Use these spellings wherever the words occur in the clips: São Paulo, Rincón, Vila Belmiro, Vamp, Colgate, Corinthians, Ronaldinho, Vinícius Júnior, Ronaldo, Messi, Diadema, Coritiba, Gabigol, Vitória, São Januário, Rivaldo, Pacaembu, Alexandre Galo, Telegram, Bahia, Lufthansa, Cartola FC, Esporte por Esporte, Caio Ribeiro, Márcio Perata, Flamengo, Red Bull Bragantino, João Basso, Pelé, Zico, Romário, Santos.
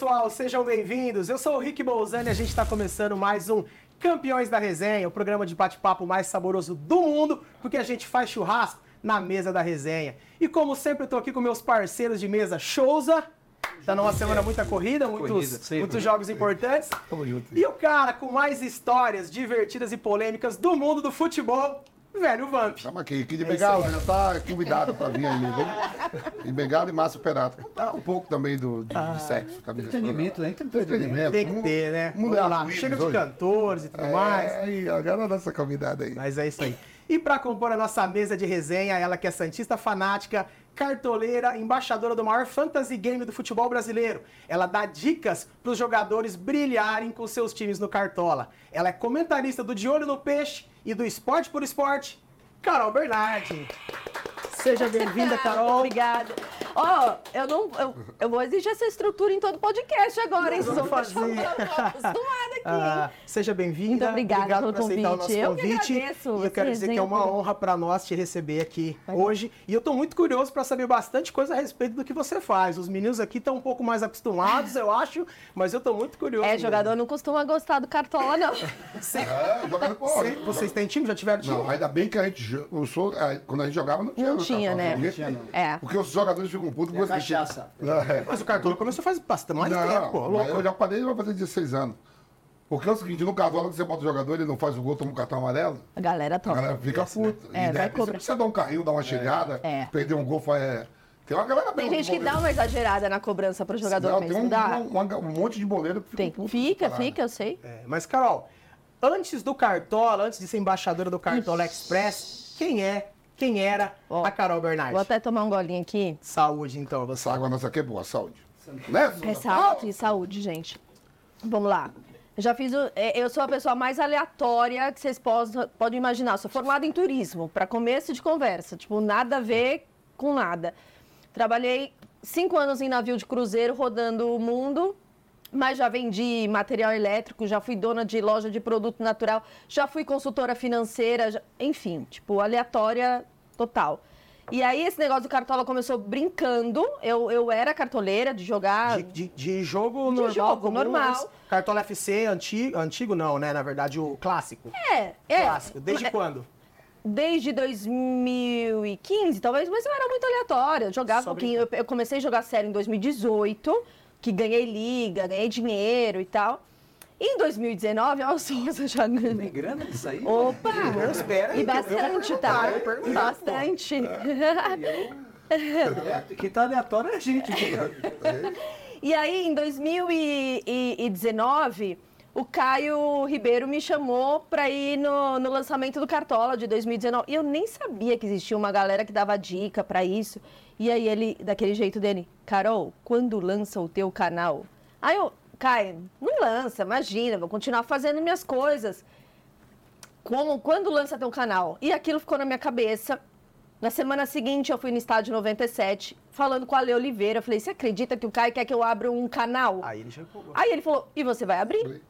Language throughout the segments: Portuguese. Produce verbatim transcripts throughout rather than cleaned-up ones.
pessoal, sejam bem-vindos. Eu sou o Rick Bolzani e a gente está começando mais um Campeões da Resenha, o programa de bate-papo mais saboroso do mundo, porque a gente faz churrasco na mesa da resenha. E como sempre, eu tô aqui com meus parceiros de mesa, Souza. Tá numa semana muita corrida, muitos, corrida, muitos jogos importantes. E o cara com mais histórias divertidas e polêmicas do mundo do futebol, velho Vamp. Calma aqui, Kid Bengala já tá convidado pra vir aí. E Bengala e Márcio Perata. Tá um pouco também do, de, ah, de sexo. Entretenimento, né? Entretenimento. Tem que ter, né? Olha lá, chega de cantores e tudo é, mais. Aí, agora a nossa convidada aí. Mas é isso aí. E pra compor a nossa mesa de resenha, ela que é santista fanática, cartoleira, embaixadora do maior fantasy game do futebol brasileiro. Ela dá dicas pros jogadores brilharem com seus times no Cartola. Ela é comentarista do De Olho no Peixe e do Esporte por Esporte, Carol Bernardi. Seja bem-vinda, Carol. Obrigada. Ó, oh, eu não, eu, eu vou exigir essa estrutura em todo podcast agora, hein? Vamos fazer. Eu tô acostumada aqui. Ah, seja bem-vinda. Muito obrigada Obrigado pelo por convite. Aceitar o nosso eu convite. Que agradeço. E eu quero dizer que é uma honra para nós te receber aqui Vai hoje. Bom. E eu tô muito curioso para saber bastante coisa a respeito do que você faz. Os meninos aqui estão um pouco mais acostumados, eu acho, mas eu tô muito curioso. É, mesmo. Jogador não costuma gostar do Cartola, não. Sim. É, jogador pode. Vocês têm time? Já tiveram time? Não, ainda bem que a gente usou, quando a gente jogava, não tinha. Não tinha, né? Não tinha, não. É. Porque os jogadores ficam putos com cachaça. É. Mas o Cartola começou faz bastante mais não, tempo, pô. Louco. Eu já parei, vai fazer dezesseis anos. Porque é o seguinte, no Cartola que você bota o jogador, ele não faz o gol, toma um cartão amarelo. A galera toma. A galera fica puta. É, e vai daí, você precisa dar um carrinho, dar uma chegada, é. perder um gol, faz... Tem uma galera bem. Tem gente que dá uma exagerada na cobrança pro jogador não, mesmo, tem um, dá? Um, um monte de boleiro que fica tem. Puto. Fica, fica, eu sei. É. Mas, Carol, antes do Cartola, antes de ser embaixadora do Cartola Express, quem é... Quem era oh, a Carol Bernardi? Vou até tomar um golinho aqui. Saúde, então. Você... Essa água nossa aqui é boa, saúde. Né? É saúde e saúde, gente. Vamos lá. Já fiz o... Eu sou a pessoa mais aleatória que vocês podem imaginar. Eu sou formada em turismo, para começo de conversa. Tipo, nada a ver com nada. Trabalhei cinco anos em navio de cruzeiro, rodando o mundo. Mas já vendi material elétrico, já fui dona de loja de produto natural, já fui consultora financeira, já... enfim, tipo, aleatória total. E aí esse negócio do Cartola começou brincando, eu, eu era cartoleira de jogar... De, de, de jogo de normal. Jogo comum, normal. Cartola F C, antigo, antigo não, né, na verdade, o clássico. É, é. Clássico, desde é, quando? Desde dois mil e quinze, talvez, mas eu era muito aleatória, eu jogava Só um pouquinho, eu, eu comecei a jogar sério em dois mil e dezoito... que ganhei liga, ganhei dinheiro e tal. E em dois mil e dezenove, olha o Souza já... Tem grana disso aí? Opa! Eu espero, e bastante, eu tá? Eu bastante. Eu... Quem tá aleatório é a gente. E aí, em dois mil e dezenove, o Caio Ribeiro me chamou para ir no, no lançamento do Cartola de dois mil e dezenove. E eu nem sabia que existia uma galera que dava dica para isso. E aí ele, daquele jeito dele, Carol, quando lança o teu canal? Aí eu, Caio, não lança, imagina, vou continuar fazendo minhas coisas. Como, quando lança teu canal? E aquilo ficou na minha cabeça. Na semana seguinte eu fui no estádio noventa e sete, falando com a Lê Oliveira, eu falei, você acredita que o Caio quer que eu abra um canal? Aí ele já empolgou. Aí ele falou, e você vai abrir?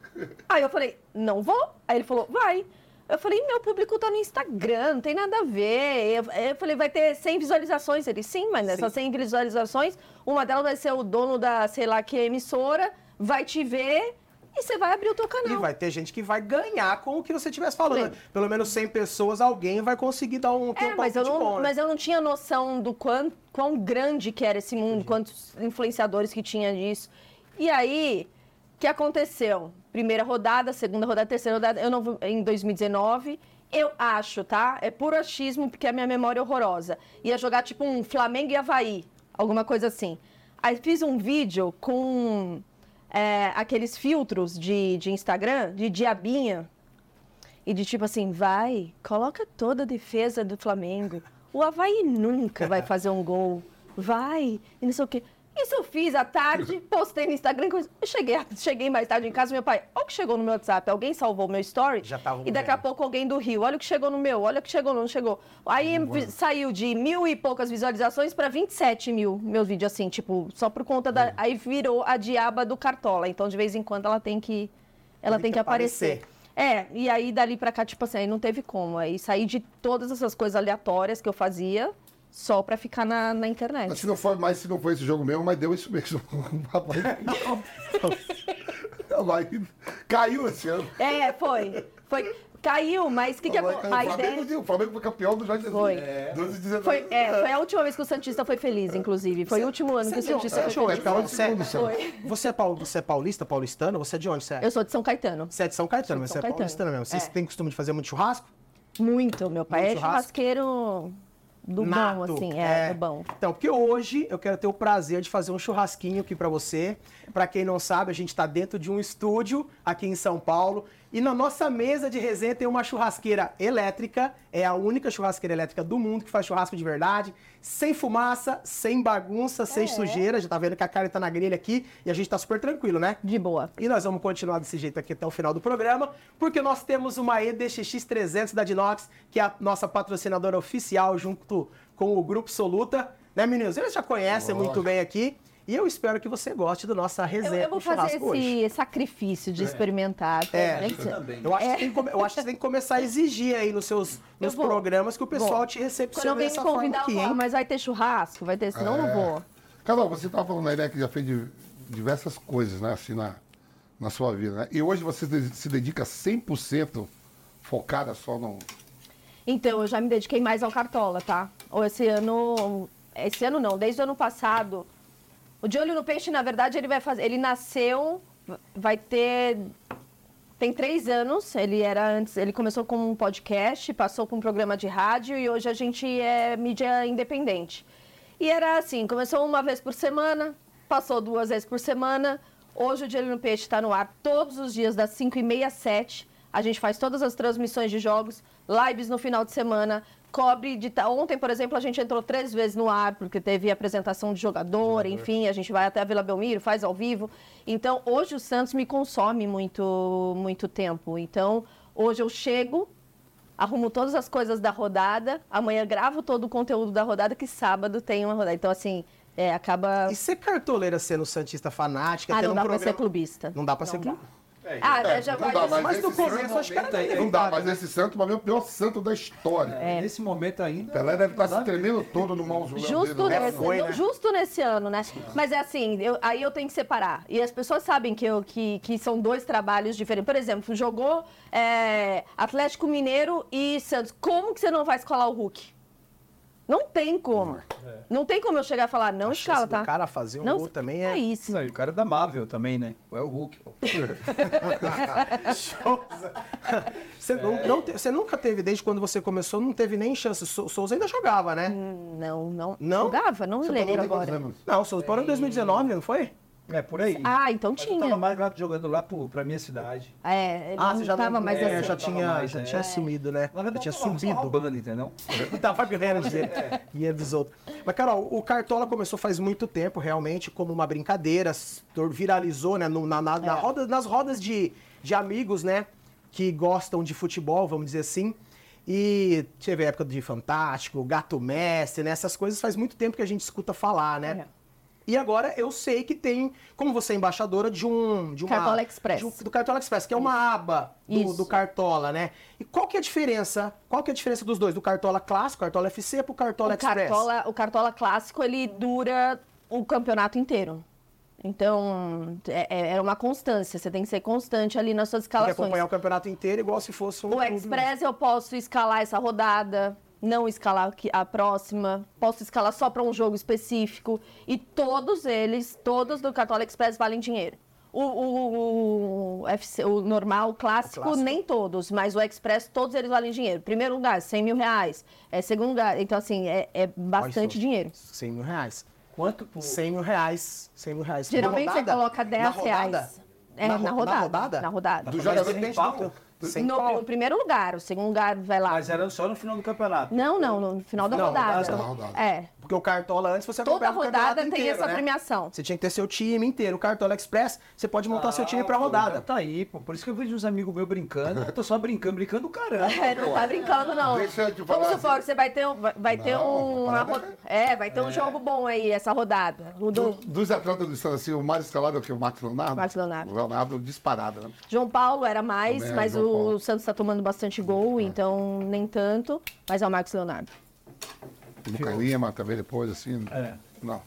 Aí eu falei, não vou. Aí ele falou, vai. Eu falei, meu público tá no Instagram, não tem nada a ver. Eu, eu falei, vai ter cem visualizações. Ele, sim, mas nessas cem visualizações, uma delas vai ser o dono da, sei lá, que emissora, vai te ver e você vai abrir o teu canal. E vai ter gente que vai ganhar com o que você estivesse falando. Sim. Pelo menos cem pessoas, alguém vai conseguir dar um... É, um mas, eu não, bom, né? mas eu não tinha noção do quão, quão grande que era esse mundo, quantos influenciadores que tinha disso. E aí... O que aconteceu? Primeira rodada, segunda rodada, terceira rodada, eu não, em dois mil e dezenove, eu acho, tá? É puro achismo, porque a minha memória é horrorosa. Ia jogar tipo um Flamengo e Avaí, alguma coisa assim. Aí fiz um vídeo com é, aqueles filtros de, de Instagram, de diabinha, e de tipo assim, vai, coloca toda a defesa do Flamengo. O Avaí nunca vai fazer um gol. Vai, e não sei o quê. Isso eu fiz à tarde, postei no Instagram, eu cheguei, cheguei mais tarde em casa, meu pai, olha o que chegou no meu WhatsApp, alguém salvou meu story, já tava e daqui bem. a pouco alguém do Rio, olha o que chegou no meu, olha o que chegou, não chegou. Aí Boa. saiu de mil e poucas visualizações para vinte e sete mil, meus vídeos assim, tipo, só por conta da... Hum. Aí virou a diaba do Cartola, então de vez em quando ela tem que, ela tem, tem que, que aparecer. aparecer. É, e aí dali pra cá, tipo assim, aí não teve como, aí saí de todas essas coisas aleatórias que eu fazia só pra ficar na, na internet. Mas se não for, mas se não for esse jogo mesmo, mas deu isso mesmo. Caiu esse ano. É, foi. Foi. Caiu, mas o que, que aconteceu? A ideia... O Flamengo foi campeão do Jorge Jesus. Foi. É. doze, dezenove. Foi, é, foi a última vez que o Santista foi feliz, inclusive. Foi você, o último ano que o Santista é, foi show, feliz. É, é, você, é, foi. Você, é paul, você é paulista, paulistano? Você é de onde? Você é? Eu sou de São Caetano. Você é de São Caetano, mas São você Caetano. É paulistano mesmo. Você é. tem costume de fazer muito churrasco? Muito. Meu pai muito é churrasqueiro... Do Nato, bom, assim, é, é, do bom. Então, porque hoje eu quero ter o prazer de fazer um churrasquinho aqui pra você. Pra quem não sabe, a gente tá dentro de um estúdio aqui em São Paulo. E na nossa mesa de resenha tem uma churrasqueira elétrica. É a única churrasqueira elétrica do mundo que faz churrasco de verdade. Sem fumaça, sem bagunça, é. sem sujeira. Já tá vendo que a carne tá na grelha aqui e a gente tá super tranquilo, né? De boa. E nós vamos continuar desse jeito aqui até o final do programa, porque nós temos uma E D X X trezentos da Dinox, que é a nossa patrocinadora oficial, junto com o Grupo Soluta, né, meninos? Eles já conhecem Lógico. muito bem aqui e eu espero que você goste da nossa resenha. Eu, eu vou fazer esse hoje. sacrifício de é. experimentar. É, eu, também. Eu, acho é. que tem, eu acho que você tem que começar a exigir aí nos seus nos programas que o pessoal vou. te recepcione dessa forma aqui. Quando eu venho convidar, mas vai ter churrasco, vai ter, senão é. não vou. Carol, você estava falando aí, né, que já fez diversas coisas, né, assim, na, na sua vida, né? E hoje você se dedica cem por cento focada só no... Então, eu já me dediquei mais ao Cartola, tá? Ou esse ano... Esse ano não, desde o ano passado. O De Olho no Peixe, na verdade, ele vai fazer... Ele nasceu, vai ter... Tem três anos, ele era antes... Ele começou com um podcast, passou com um programa de rádio e hoje a gente é mídia independente. E era assim, começou uma vez por semana, passou duas vezes por semana. Hoje o De Olho no Peixe está no ar todos os dias, das cinco e meia às sete. A gente faz todas as transmissões de jogos, lives no final de semana, cobre de... Ontem, por exemplo, a gente entrou três vezes no ar, porque teve apresentação de jogador, enfim, a gente vai até a Vila Belmiro, faz ao vivo. Então, hoje o Santos me consome muito, muito tempo. Então, hoje eu chego, arrumo todas as coisas da rodada, amanhã gravo todo o conteúdo da rodada, que sábado tem uma rodada. Então, assim... É, acaba... E ser cartoleira sendo santista fanática... Ah, não dá um pra programa... ser clubista. Não dá pra não ser clubista. É, ah, é, já vai... Dá, mas mas no começo, acho que era aí, Não dá, mas esse santo, mas é o pior santo da história. É. Nesse momento ainda... Pelé deve estar se tremendo todo no mausoléu justo dele. Nesse, foi, né? Justo nesse ano, né? Mas é assim, eu, aí eu tenho que separar. E as pessoas sabem que, eu, que, que são dois trabalhos diferentes. Por exemplo, jogou é, Atlético Mineiro e Santos. Como que você não vai escalar o Hulk? Não tem como. É. Não tem como eu chegar e falar, não escala, tá? O cara fazer um não, gol também é... É isso. Não, o cara é da Marvel também, né? É o Hulk. Souza. Você, é. não, não te, você nunca teve, desde quando você começou, não teve nem chance. O Souza ainda jogava, né? Não, não. Não? Jogava? Não lembro agora. Não, o Souza parou em dois mil e dezenove, não foi? É, por aí. Ah, então mas tinha. Eu tava mais lá, jogando lá pro, pra minha cidade. É, ele ah, você já tava não, mais é, assim. Já tinha, mais, já né? tinha é. sumido, né? Já tinha subido. Roubando, entendeu? Tava ganhando dizer. E é dos outros. Mas, Carol, o Cartola começou faz muito tempo, realmente, como uma brincadeira. Viralizou, né? Na, na, é. na roda, nas rodas de, de amigos, né? Que gostam de futebol, vamos dizer assim. E teve a época de Fantástico, Gato Mestre, né? Essas coisas faz muito tempo que a gente escuta falar, né? É. E agora eu sei que tem, como você é embaixadora de um... De uma, Cartola Express. De um, do Cartola Express, que é uma Isso. aba do, do Cartola, né? E qual que é a diferença? Qual que é a diferença dos dois? Do Cartola Clássico, Cartola F C, pro Cartola o Express? Cartola, o Cartola Clássico, ele dura o campeonato inteiro. Então, é, é uma constância. Você tem que ser constante ali nas suas escalações. Tem que acompanhar o campeonato inteiro igual se fosse um... O Express eu posso escalar essa rodada... Não escalar a próxima, posso escalar só para um jogo específico. E todos eles, todos do Cartola Express valem dinheiro. O, o, o, F C, o normal, o clássico, o clássico, nem todos, mas o Express, todos eles valem dinheiro. Primeiro lugar, cem mil reais. É, segundo lugar, então assim, é, é bastante dinheiro. cem mil reais. Quanto por... cem mil reais. cem mil reais. Geralmente você coloca dez reais. É, na, ro na rodada. Na rodada? Na rodada. Do jogador tem pau. No, no primeiro lugar, o segundo lugar vai lá. Mas era só no final do campeonato? Não, não, no final da não, rodada. rodada. É. Porque o Cartola, antes você acompanhava o campeonato inteiro, toda rodada tem essa né? premiação. Você tinha que ter seu time inteiro. O Cartola Express, você pode montar ah, seu time pra rodada. Tá aí, pô. Por isso que eu vejo uns amigos meus brincando. Eu tô só brincando, brincando do caramba. É, não tá brincando, não. Deixa eu te falar. Vamos supor que você vai ter um... Vai ter não, um uma, é, vai ter é. um jogo bom aí, essa rodada. Do, do... Dos atletas do Santos, assim, o mais escalado é o que? O Marcos Leonardo? Marcos Leonardo. O Leonardo disparado, né? João Paulo era mais, Também, mas o O Santos está tomando bastante gol, então nem tanto, mas é o Marcos Leonardo. Não caía, mata ver depois, assim. É. Não.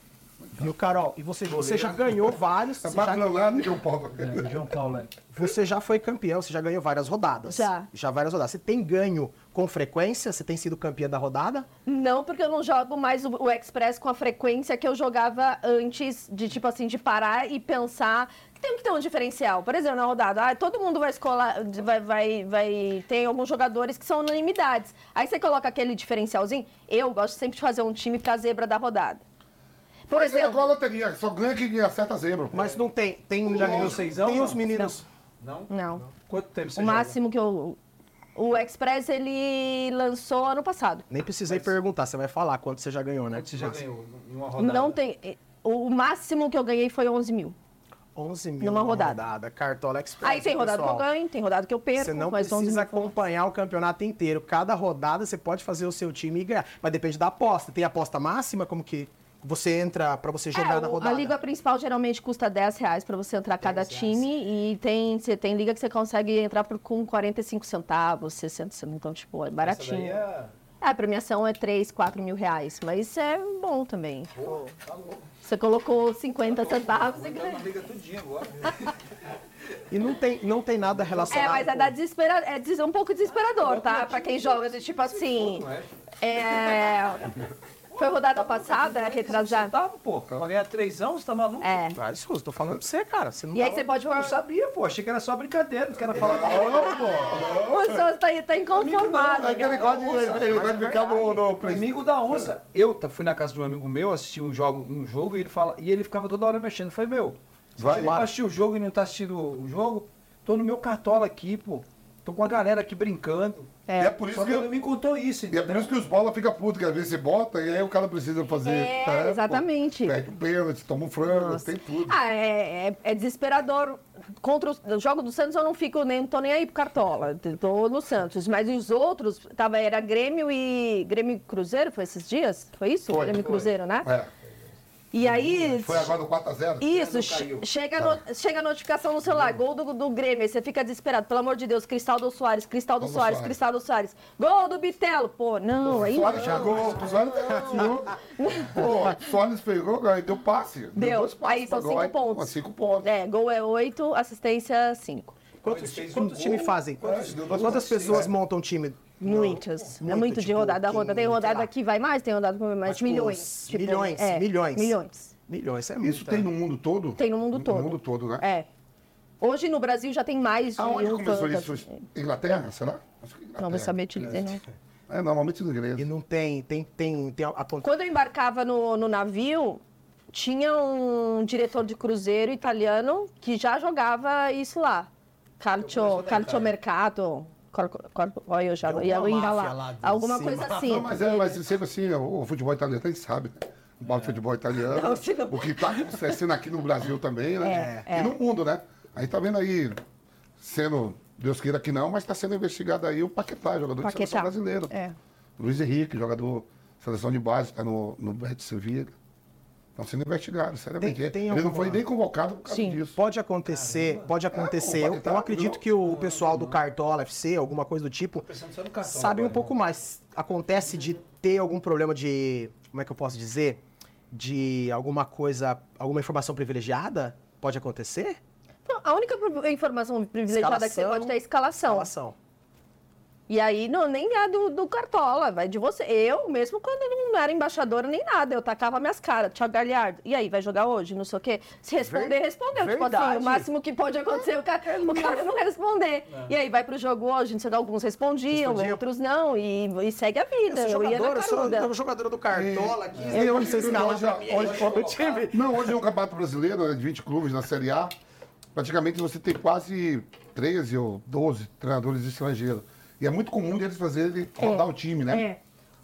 Viu, Carol? E você, você já ganhou vários. Você já... João Paulo. É, João Paulo é. Você já foi campeão, você já ganhou várias rodadas. Já. Já várias rodadas. Você tem ganho com frequência? Você tem sido campeã da rodada? Não, porque eu não jogo mais o Express com a frequência que eu jogava antes de, tipo assim, de parar e pensar. Tem que ter um diferencial. Por exemplo, na rodada, ah, todo mundo vai escolar, vai, vai, vai... Tem alguns jogadores que são unanimidades. Aí você coloca aquele diferencialzinho. Eu gosto sempre de fazer um time pra zebra da rodada. Por mas exemplo, é igual a loteria, só ganha quem acerta zebra. Pô. Mas não tem. Tem um já ganhou seisão? Tem os meninos. Não? Não. não. não. Quanto tempo você O joga? Máximo que eu... O Express, ele lançou ano passado. Nem precisei mas... perguntar, você vai falar quanto você já ganhou, né? Quanto você já mas... ganhou em uma rodada? Não tem... O máximo que eu ganhei foi onze mil. onze mil numa rodada. rodada. Cartola Express. Aí tem rodada pessoal. que eu ganho, tem rodada que eu perco. Você não mas precisa acompanhar o campeonato inteiro. Cada rodada você pode fazer o seu time e ganhar. Mas depende da aposta. Tem aposta máxima, como que você entra para você jogar é, na rodada? A liga principal geralmente custa dez reais para você entrar cada time. E tem, você tem liga que você consegue entrar por, com quarenta e cinco centavos, sessenta centavos. Então, tipo, é baratinho. É... É, a premiação é três, quatro mil reais. Mas isso é bom também. Pô, tá louco. Você colocou cinquenta centavos e ganhou. E não tem, não tem nada relacionado. É, mas é, da desespera... é des... um pouco desesperador, tá? Pra quem joga, tipo assim. É... Foi rodada passada, retrasada. Tava, pô. Pra ganhar três anos, você tá maluco? É. Ah, desculpa, tô falando pra você, cara. Você não e tava... aí você pode. Eu sabia, pô. Achei que era só brincadeira. Os caras falavam. O Souza tá, tá inconformado. Aquele negócio de ficar no play. Amigo da onça. Eu fui na casa de um amigo meu, assisti um jogo, um jogo e, ele fala... e ele ficava toda hora mexendo. Eu falei, meu, vai lá. Assistir o jogo e não tá assistindo o jogo? Tô no meu cartola aqui, pô. Tô com a galera aqui brincando. É, é por isso que ele me contou isso. E é por isso que os bola ficam putos, que às vezes você bota e aí o cara precisa fazer. É, tá, exatamente. Pô, perde um pênalti, toma um frango, nossa, tem tudo. Ah, é, é, é desesperador. Contra os, o jogo do Santos eu não fico, nem tô nem aí pro Cartola. Tô no Santos. Mas os outros, tava, era Grêmio e. Grêmio Cruzeiro, foi esses dias? Foi isso? Foi, Grêmio foi. Cruzeiro, né? É. E aí... Foi agora do quatro a zero? Isso, chega, tá. no, chega a notificação no celular, gol do, do Grêmio, aí você fica desesperado, pelo amor de Deus, Cristaldo Soares, Cristaldo Soares, Soares, Cristaldo Soares, gol do Bitelo, pô, não, aí não. Soares chegou, Soares pegou, pô, Soares pegou, deu passe, deu dois passes. Aí são cinco gol, pontos. Aí, cinco pontos. É, gol é oito, assistência cinco. Quantos, quantos um times fazem? Quantos, quantas quantos pessoas é? montam time? Muitas. É muito de rodada a rodada. Tem rodada que vai mais, tem rodada que vai mais. Milhões. Milhões. Milhões. Milhões. Milhões. Isso tem no mundo todo? Tem no mundo todo. No mundo todo, né? É. Hoje no Brasil já tem mais de um tanto. Aonde começou isso? Inglaterra, será? Não vou saber te dizer, não. É, normalmente no inglês. E não tem... tem, tem, tem a... Quando eu embarcava no, no navio, tinha um diretor de cruzeiro italiano que já jogava isso lá. Calciomercato... Olha, eu já ia engalar. Alguma coisa assim. Mas é, mas sempre assim, o futebol italiano a gente sabe, né? O futebol italiano, o que está acontecendo aqui no Brasil também, né? E no mundo, né? Aí tá vendo aí, sendo, Deus queira que não, mas está sendo investigado aí o Paquetá, jogador de seleção brasileiro. Luiz Henrique, jogador de seleção de base, está no Betis Sevilha. Estão sendo investigados, seriamente. Tem, tem Ele alguma... não foi nem convocado por causa Sim. disso. Pode acontecer, Caramba. pode acontecer. É, eu, eu acredito que o pessoal do Cartola F C, alguma coisa do tipo, sabe um pouco mais. Acontece de ter algum problema de... Como é que eu posso dizer? De alguma coisa, alguma informação privilegiada? Pode acontecer? Não, a única informação privilegiada escalação, que você pode ter é a escalação. Escalação. E aí, não, nem é do, do Cartola, vai de você. Eu, mesmo quando eu não era embaixadora nem nada, eu tacava minhas caras. Thiago Galhardo, e aí, vai jogar hoje? Não sei o quê. Se responder, respondeu. Tipo assim, o máximo que pode acontecer, o cara, o cara não responder. É. E aí, vai pro jogo hoje, não sei se alguns respondiam, Respondiam, outros não, e, e segue a vida. Eu, eu ia na caruda. Eu sou jogadora do Cartola aqui. É. Eu não sei se não, hoje, hoje, não, hoje é um campeonato brasileiro, de vinte clubes na Série A. Praticamente, você tem quase treze ou doze treinadores estrangeiros. E é muito comum eles fazerem rodar é. o time, né? É.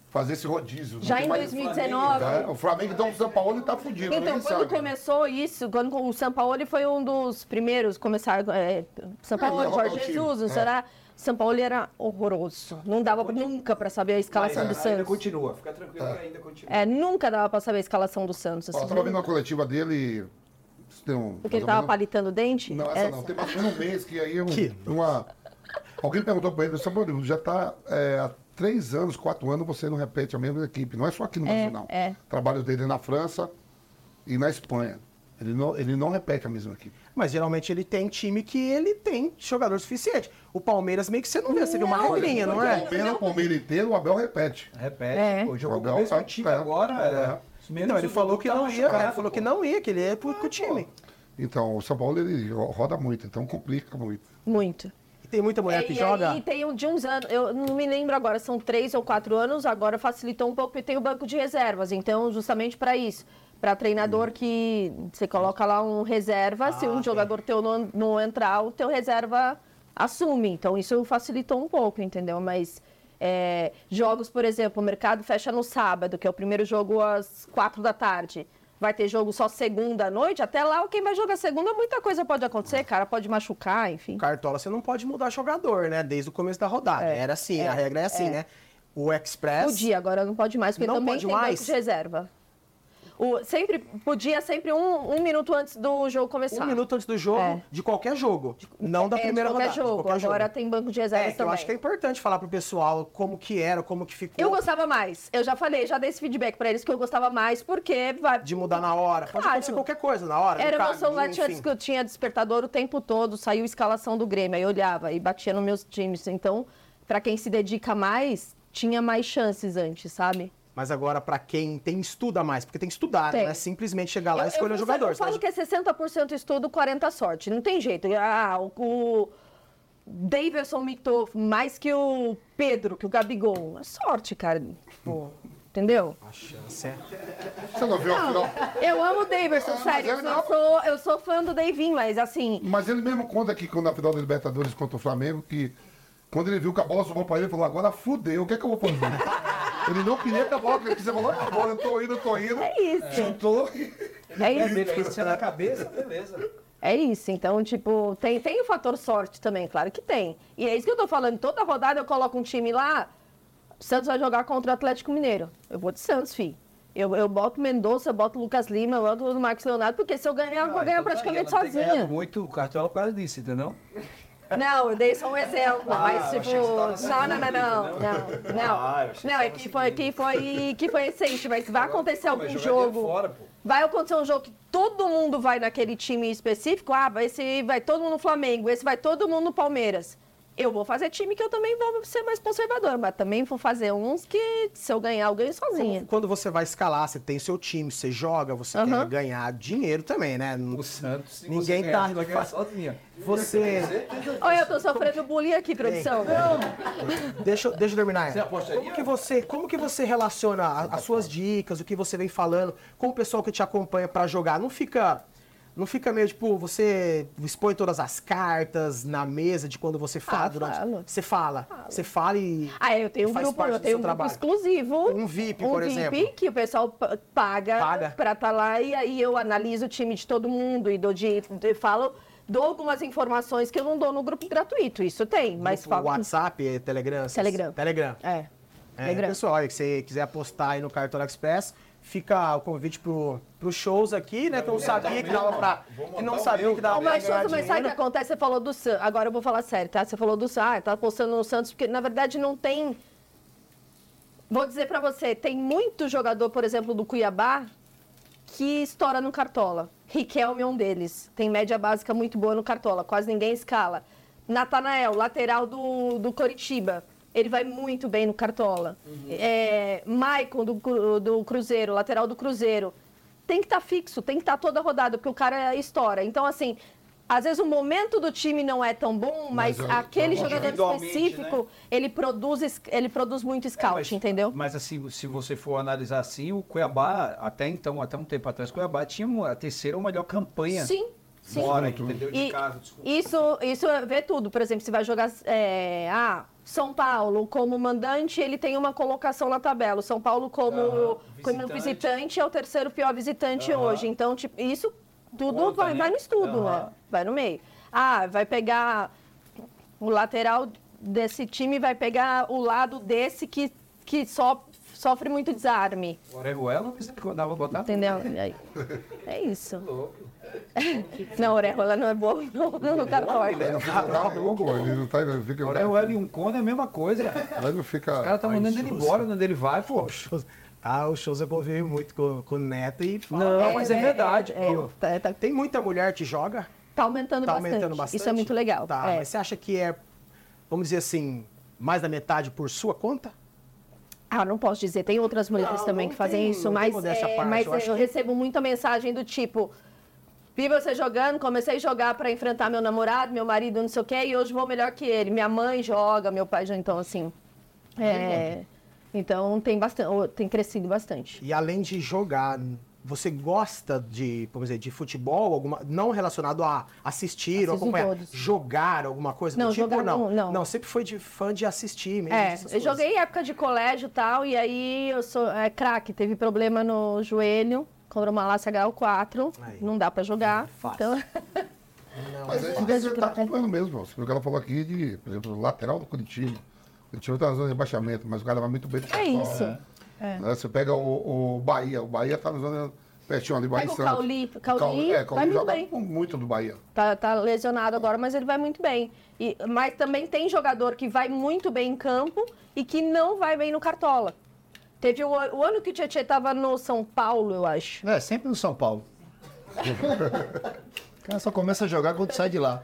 Fazer esse rodízio. Já em dois mil e dezenove... Flamengo, né? O Flamengo, então, o São Paulo está fudido. Então, quando sabe. começou isso, quando o São Paulo foi um dos primeiros começar... É, São Paulo, é, Jorge Jesus, não é. será... São Paulo era horroroso. Não dava continua. nunca para saber a escalação Mas, do ainda Santos. Ainda continua. Fica tranquilo é. que ainda continua. É, nunca dava para saber a escalação do Santos. Assim, eu estava vendo a coletiva dele... Um, Porque ele estava palitando o dente? Não, essa, essa não. Tem mais um mês que aí... Um, que? Uma... Alguém perguntou para ele, já está é, há três anos, quatro anos, você não repete a mesma equipe. Não é só aqui no Brasil, é, não. É. O trabalho dele é na França e na Espanha. Ele não, ele não repete a mesma equipe. Mas geralmente ele tem time que ele tem jogador suficiente. O Palmeiras meio que você não vê, você não, vê uma regrinha, não é? Pelo Palmeiras inteiro, o Abel repete. Repete. É. Hoje o Abel tá time é, agora. É. É. Menos não, ele falou que não ia, cara, falou que não ia, que ele ia pro, ah, pro time. Pô. Então, o São Paulo ele roda muito, então complica muito. Muito. E tem muita mulher é, que e joga. E tem um de uns anos, eu não me lembro agora, são três ou quatro anos, agora facilitou um pouco e tem o banco de reservas, então justamente para isso. Para treinador que você coloca lá um reserva, ah, se um jogador é. teu não, não entrar, o teu reserva assume. Então, isso facilitou um pouco, entendeu? Mas é, jogos, por exemplo, o mercado fecha no sábado, que é o primeiro jogo às quatro da tarde. Vai ter jogo só segunda à noite, até lá quem vai jogar segunda, muita coisa pode acontecer, cara, pode machucar, enfim. Cartola, você não pode mudar jogador, né? Desde o começo da rodada. É. Era assim, é. a regra é assim, é. né? O Express... Podia, agora não pode mais, porque não também pode tem mais. Banco de reserva. O, sempre, podia sempre um, um minuto antes do jogo começar. Um minuto antes do jogo, é. de qualquer jogo. Não da é, primeira de qualquer rodada. Jogo. De qualquer Agora jogo. Tem banco de reserva é, também. Eu acho que é importante falar pro pessoal como que era, como que ficou. Eu gostava mais. Eu já falei, já dei esse feedback pra eles que eu gostava mais, porque... Vai... De mudar na hora. Claro. Pode acontecer qualquer coisa na hora. Era o meu celular, tinha, eu tinha despertador o tempo todo, saiu a escalação do Grêmio. Aí eu olhava e batia nos meus times. Então, pra quem se dedica mais, tinha mais chances antes, sabe? Mas agora, para quem tem, estuda mais, porque tem que estudar, tem. Não é simplesmente chegar lá eu, e escolher o jogador. Eu falo que é sessenta por cento estudo, quarenta por cento sorte. Não tem jeito. Ah, o, o Davidson mitou mais que o Pedro, que o Gabigol. É sorte, cara. Pô, entendeu? A chance é... Você não viu a final? Eu amo o Davidson, sério. Eu, não... sou, eu sou fã do Davinho, mas assim... Mas ele mesmo conta que na final da Libertadores contra o Flamengo, que quando ele viu que a bola subiu para ele, ele falou, agora fudeu, o que é que eu vou fazer? Ele não queria que a bola, ele quis falar, ah, eu tô indo, eu tô indo. É isso. Chutou. É isso. Ele fez na cabeça, beleza. É isso, então, tipo, tem, tem o fator sorte também, claro que tem. E é isso que eu tô falando, toda rodada eu coloco um time lá, o Santos vai jogar contra o Atlético Mineiro. Eu vou de Santos, fi. Eu, eu boto Mendonça, eu boto o Lucas Lima, eu boto o Marcos Leonardo, porque se eu ganhar, eu vou ganhar praticamente sozinha. Muito Cartola por causa disso, entendeu? Não, eu dei só um exemplo, ah, mas tipo, não, não, não, não, não, não, ah, não, é que foi, que foi, que foi recente, mas vai acontecer algum jogo, fora, vai acontecer um jogo que todo mundo vai naquele time específico, ah, esse vai todo mundo no Flamengo, esse vai todo mundo no Palmeiras, eu vou fazer time que eu também vou ser mais conservador, mas também vou fazer uns que se eu ganhar, eu ganho sozinha. Quando você vai escalar, você tem seu time, você joga, você uhum. quer ganhar dinheiro também, né? O Santos, ninguém tá... Vai ganhar sozinha. Você... Olha, eu tô sofrendo bullying aqui, produção. Não. Deixa, deixa eu terminar. Como que você, como que você relaciona a, as suas dicas, o que você vem falando, com o pessoal que te acompanha pra jogar? Não fica... Não fica meio, tipo, você expõe todas as cartas na mesa de quando você fala. Ah, durante... Você fala. Falo. Você fala e. Ah, eu tenho um grupo, eu tenho um grupo exclusivo. Um V I P, um por V I P, exemplo. Um V I P que o pessoal paga, paga. Pra estar tá lá e aí eu analiso o time de todo mundo e dou de, de, falo, dou algumas informações que eu não dou no grupo gratuito. Isso tem, grupo, mas falo. WhatsApp, Telegram? Telegram. Telegram. É. é Telegram. Pessoal, olha, se você quiser apostar aí no Cartola Express. Fica o convite pro, pro shows aqui, né? Que eu sabia que dava pra... Que não sabia que dava pra... Mas sabe o que acontece? Você falou do Santos. Agora eu vou falar sério, tá? Você falou do Santos. Ah, tá postando no Santos, porque na verdade não tem... Vou dizer pra você, tem muito jogador, por exemplo, do Cuiabá, que estoura no Cartola. Riquelme é um deles. Tem média básica muito boa no Cartola. Quase ninguém escala. Natanael, lateral do, do Coritiba. Ele vai muito bem no Cartola. Uhum. É, Maicon, do, do Cruzeiro, lateral do Cruzeiro. Tem que estar tá fixo, tem que estar tá toda rodada, porque o cara estoura. Então, assim, às vezes o momento do time não é tão bom, mas, mas aquele eu, eu, jogador específico, né? ele, produz, ele produz muito scout, é, mas, entendeu? Mas, assim, se você for analisar assim, o Cuiabá, até então, até um tempo atrás, o Cuiabá tinha a terceira ou melhor campanha. Sim. Sim. Bora, entendeu? De casa, desculpa. Isso, isso vê tudo. Por exemplo, se vai jogar é, ah, São Paulo como mandante, ele tem uma colocação na tabela. O São Paulo como, ah, visitante. como visitante é o terceiro pior visitante ah. hoje. Então, tipo, isso tudo Conta, vai, né? vai no estudo, ah. né? Vai no meio. Ah, vai pegar o lateral desse time, vai pegar o lado desse que, que só... sofre muito desarme. O Orejuela não precisa mandava botar. Entendeu? É isso. Louco. Não, Orejuela não é bobo, não, não tá forte. O Orejuela e um Conde é a mesma coisa. Ele não fica... Os caras estão mandando ele embora, onde ele vai, pô. Ah, o Souza convive muito com, com o Neto e fala. Não, é, mas é, é verdade. É, pô, tá, tá, tem muita mulher que joga. Tá aumentando, tá bastante. aumentando bastante. Isso é muito legal. Tá, é. Mas você acha que é, vamos dizer assim, mais da metade por sua conta? Ah, não posso dizer. Tem outras mulheres não, também não que fazem tem, isso, mas, é, parte, mas eu, eu que... recebo muita mensagem do tipo... Vi você jogando, comecei a jogar para enfrentar meu namorado, meu marido, não sei o quê, e hoje vou melhor que ele. Minha mãe joga, meu pai joga, então assim... É... Então, tem, bastante, tem crescido bastante. E além de jogar, você gosta de, vamos dizer, de futebol? Alguma, não relacionado a assistir, ou acompanhar, todos. jogar alguma coisa não, do tipo? Jogar, não? não, não. Sempre foi de fã de assistir mesmo. É, eu coisas. joguei em época de colégio e tal, e aí eu sou é, craque, teve problema no joelho, condromalácia H L quatro, aí. não dá pra jogar. Fácil. Então... Não, mas é, a gente tá acompanhando mesmo, o que ela falou aqui de, por exemplo, lateral do Coritiba. Ele tirou da zona de rebaixamento, mas o cara vai muito bem. É isso. É. Você pega o, o Bahia. O Bahia tá na zona pertinho ali, Bahia e Santos. Cauli, Cauli, Cauli, é, Cauli vai joga muito, bem. muito do Bahia. Tá, tá lesionado agora, mas ele vai muito bem. E, mas também tem jogador que vai muito bem em campo e que não vai bem no Cartola. Teve o, o ano que o Tietê tava no São Paulo, eu acho. É, sempre no São Paulo. O cara só começa a jogar quando sai de lá.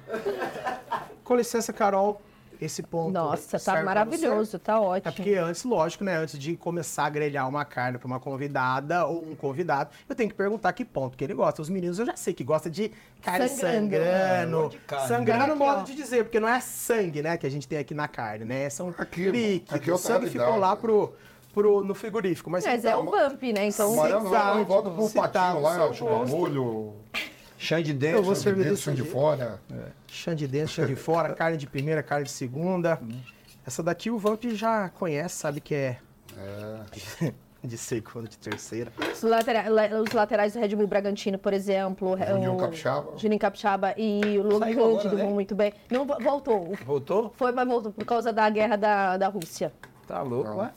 Com licença, Carol. Esse ponto. Nossa, tá maravilhoso, tá ótimo. É porque antes, lógico, né? Antes de começar a grelhar uma carne pra uma convidada ou um convidado, eu tenho que perguntar que ponto que ele gosta. Os meninos eu já sei que gosta de carne sangrando. Sangrando é o modo de dizer, porque não é sangue, né? Que a gente tem aqui na carne, né? São líquidos. O sangue ficou lá pro. Pro, no frigorífico. Mas, mas é um Vamp, né? Então, eu volto pro patinho lá, o molho. Chã de dentro, chã de, dentro, chã de fora. É. Chã de dentro, chã de fora, carne de primeira, carne de segunda. Hum. Essa daqui o Vamp já conhece, sabe que é, é. de segunda, de terceira. Os, latera... Os laterais do Red Bull Bragantino, por exemplo. Juninho o... Capixaba. Juninho Capixaba e o Lula Cândido vão, né? Muito bem. Não, voltou. Voltou? Foi, mas voltou por causa da guerra da, da Rússia. Tá louco, ué?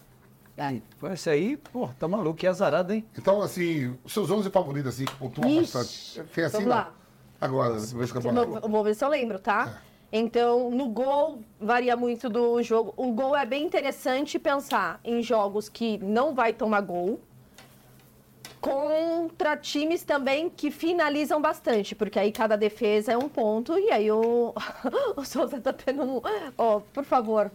Então, esse aí, pô, tá maluco, que azarado, hein? Então, assim, seus onze favoritos, assim, que pontuam bastante. Foi assim, vamos lá. Agora, depois que eu vou... Vou ver se eu lembro, tá? É. Então, no gol, varia muito do jogo. O gol é bem interessante pensar em jogos que não vai tomar gol, contra times também que finalizam bastante, porque aí cada defesa é um ponto, e aí o, o Souza tá tendo um... Ó, por favor...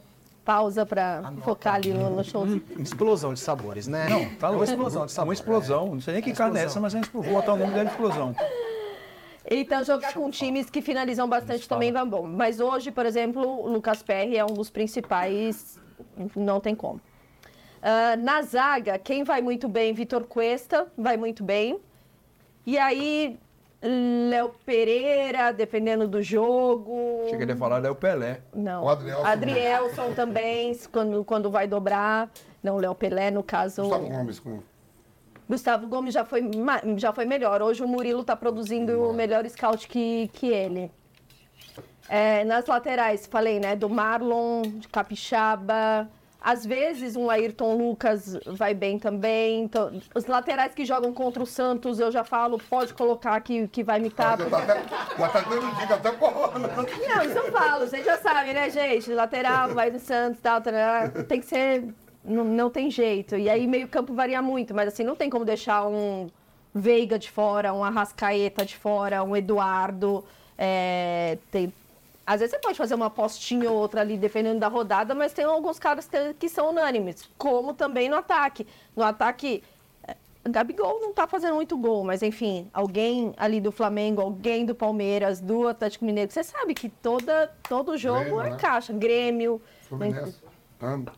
Pausa para focar ali no show. Explosão de sabores, né? Não, tá uma explosão de sabores. Uma explosão. Não sei nem que carne é essa, mas a gente vou botar o nome dela de explosão. Então, jogar com times que finalizam bastante também vai bom. Mas hoje, por exemplo, o Lucas Perry é um dos principais, não tem como. Uh, na zaga, quem vai muito bem? Vitor Cuesta vai muito bem. E aí, Léo Pereira, dependendo do jogo... Cheguei a falar Léo Pelé. Não. O Adrielson, Adrielson também, quando, quando vai dobrar. Não, Léo Pelé, no caso... Gustavo Gomes. Com... Gustavo Gomes já foi, já foi melhor. Hoje o Murilo está produzindo o melhor scout que, que ele. É, nas laterais, falei, né? Do Marlon, de Capixaba... Às vezes, um Ayrton Lucas vai bem também. Então, os laterais que jogam contra o Santos, eu já falo, pode colocar que, que vai imitar. Mas tá dando dica até corona. Não, isso eu falo, vocês já sabem, né, gente? Lateral, vai no Santos, tal, tal, tal. Tem que ser... Não, não tem jeito. E aí, meio campo varia muito. Mas, assim, não tem como deixar um Veiga de fora, um Arrascaeta de fora, um Eduardo. É, tem... Às vezes você pode fazer uma apostinha ou outra ali, dependendo da rodada, mas tem alguns caras que são unânimes, como também no ataque. No ataque, Gabigol não tá fazendo muito gol, mas enfim, alguém ali do Flamengo, alguém do Palmeiras, do Atlético Mineiro, você sabe que toda, todo jogo é caixa. Grêmio,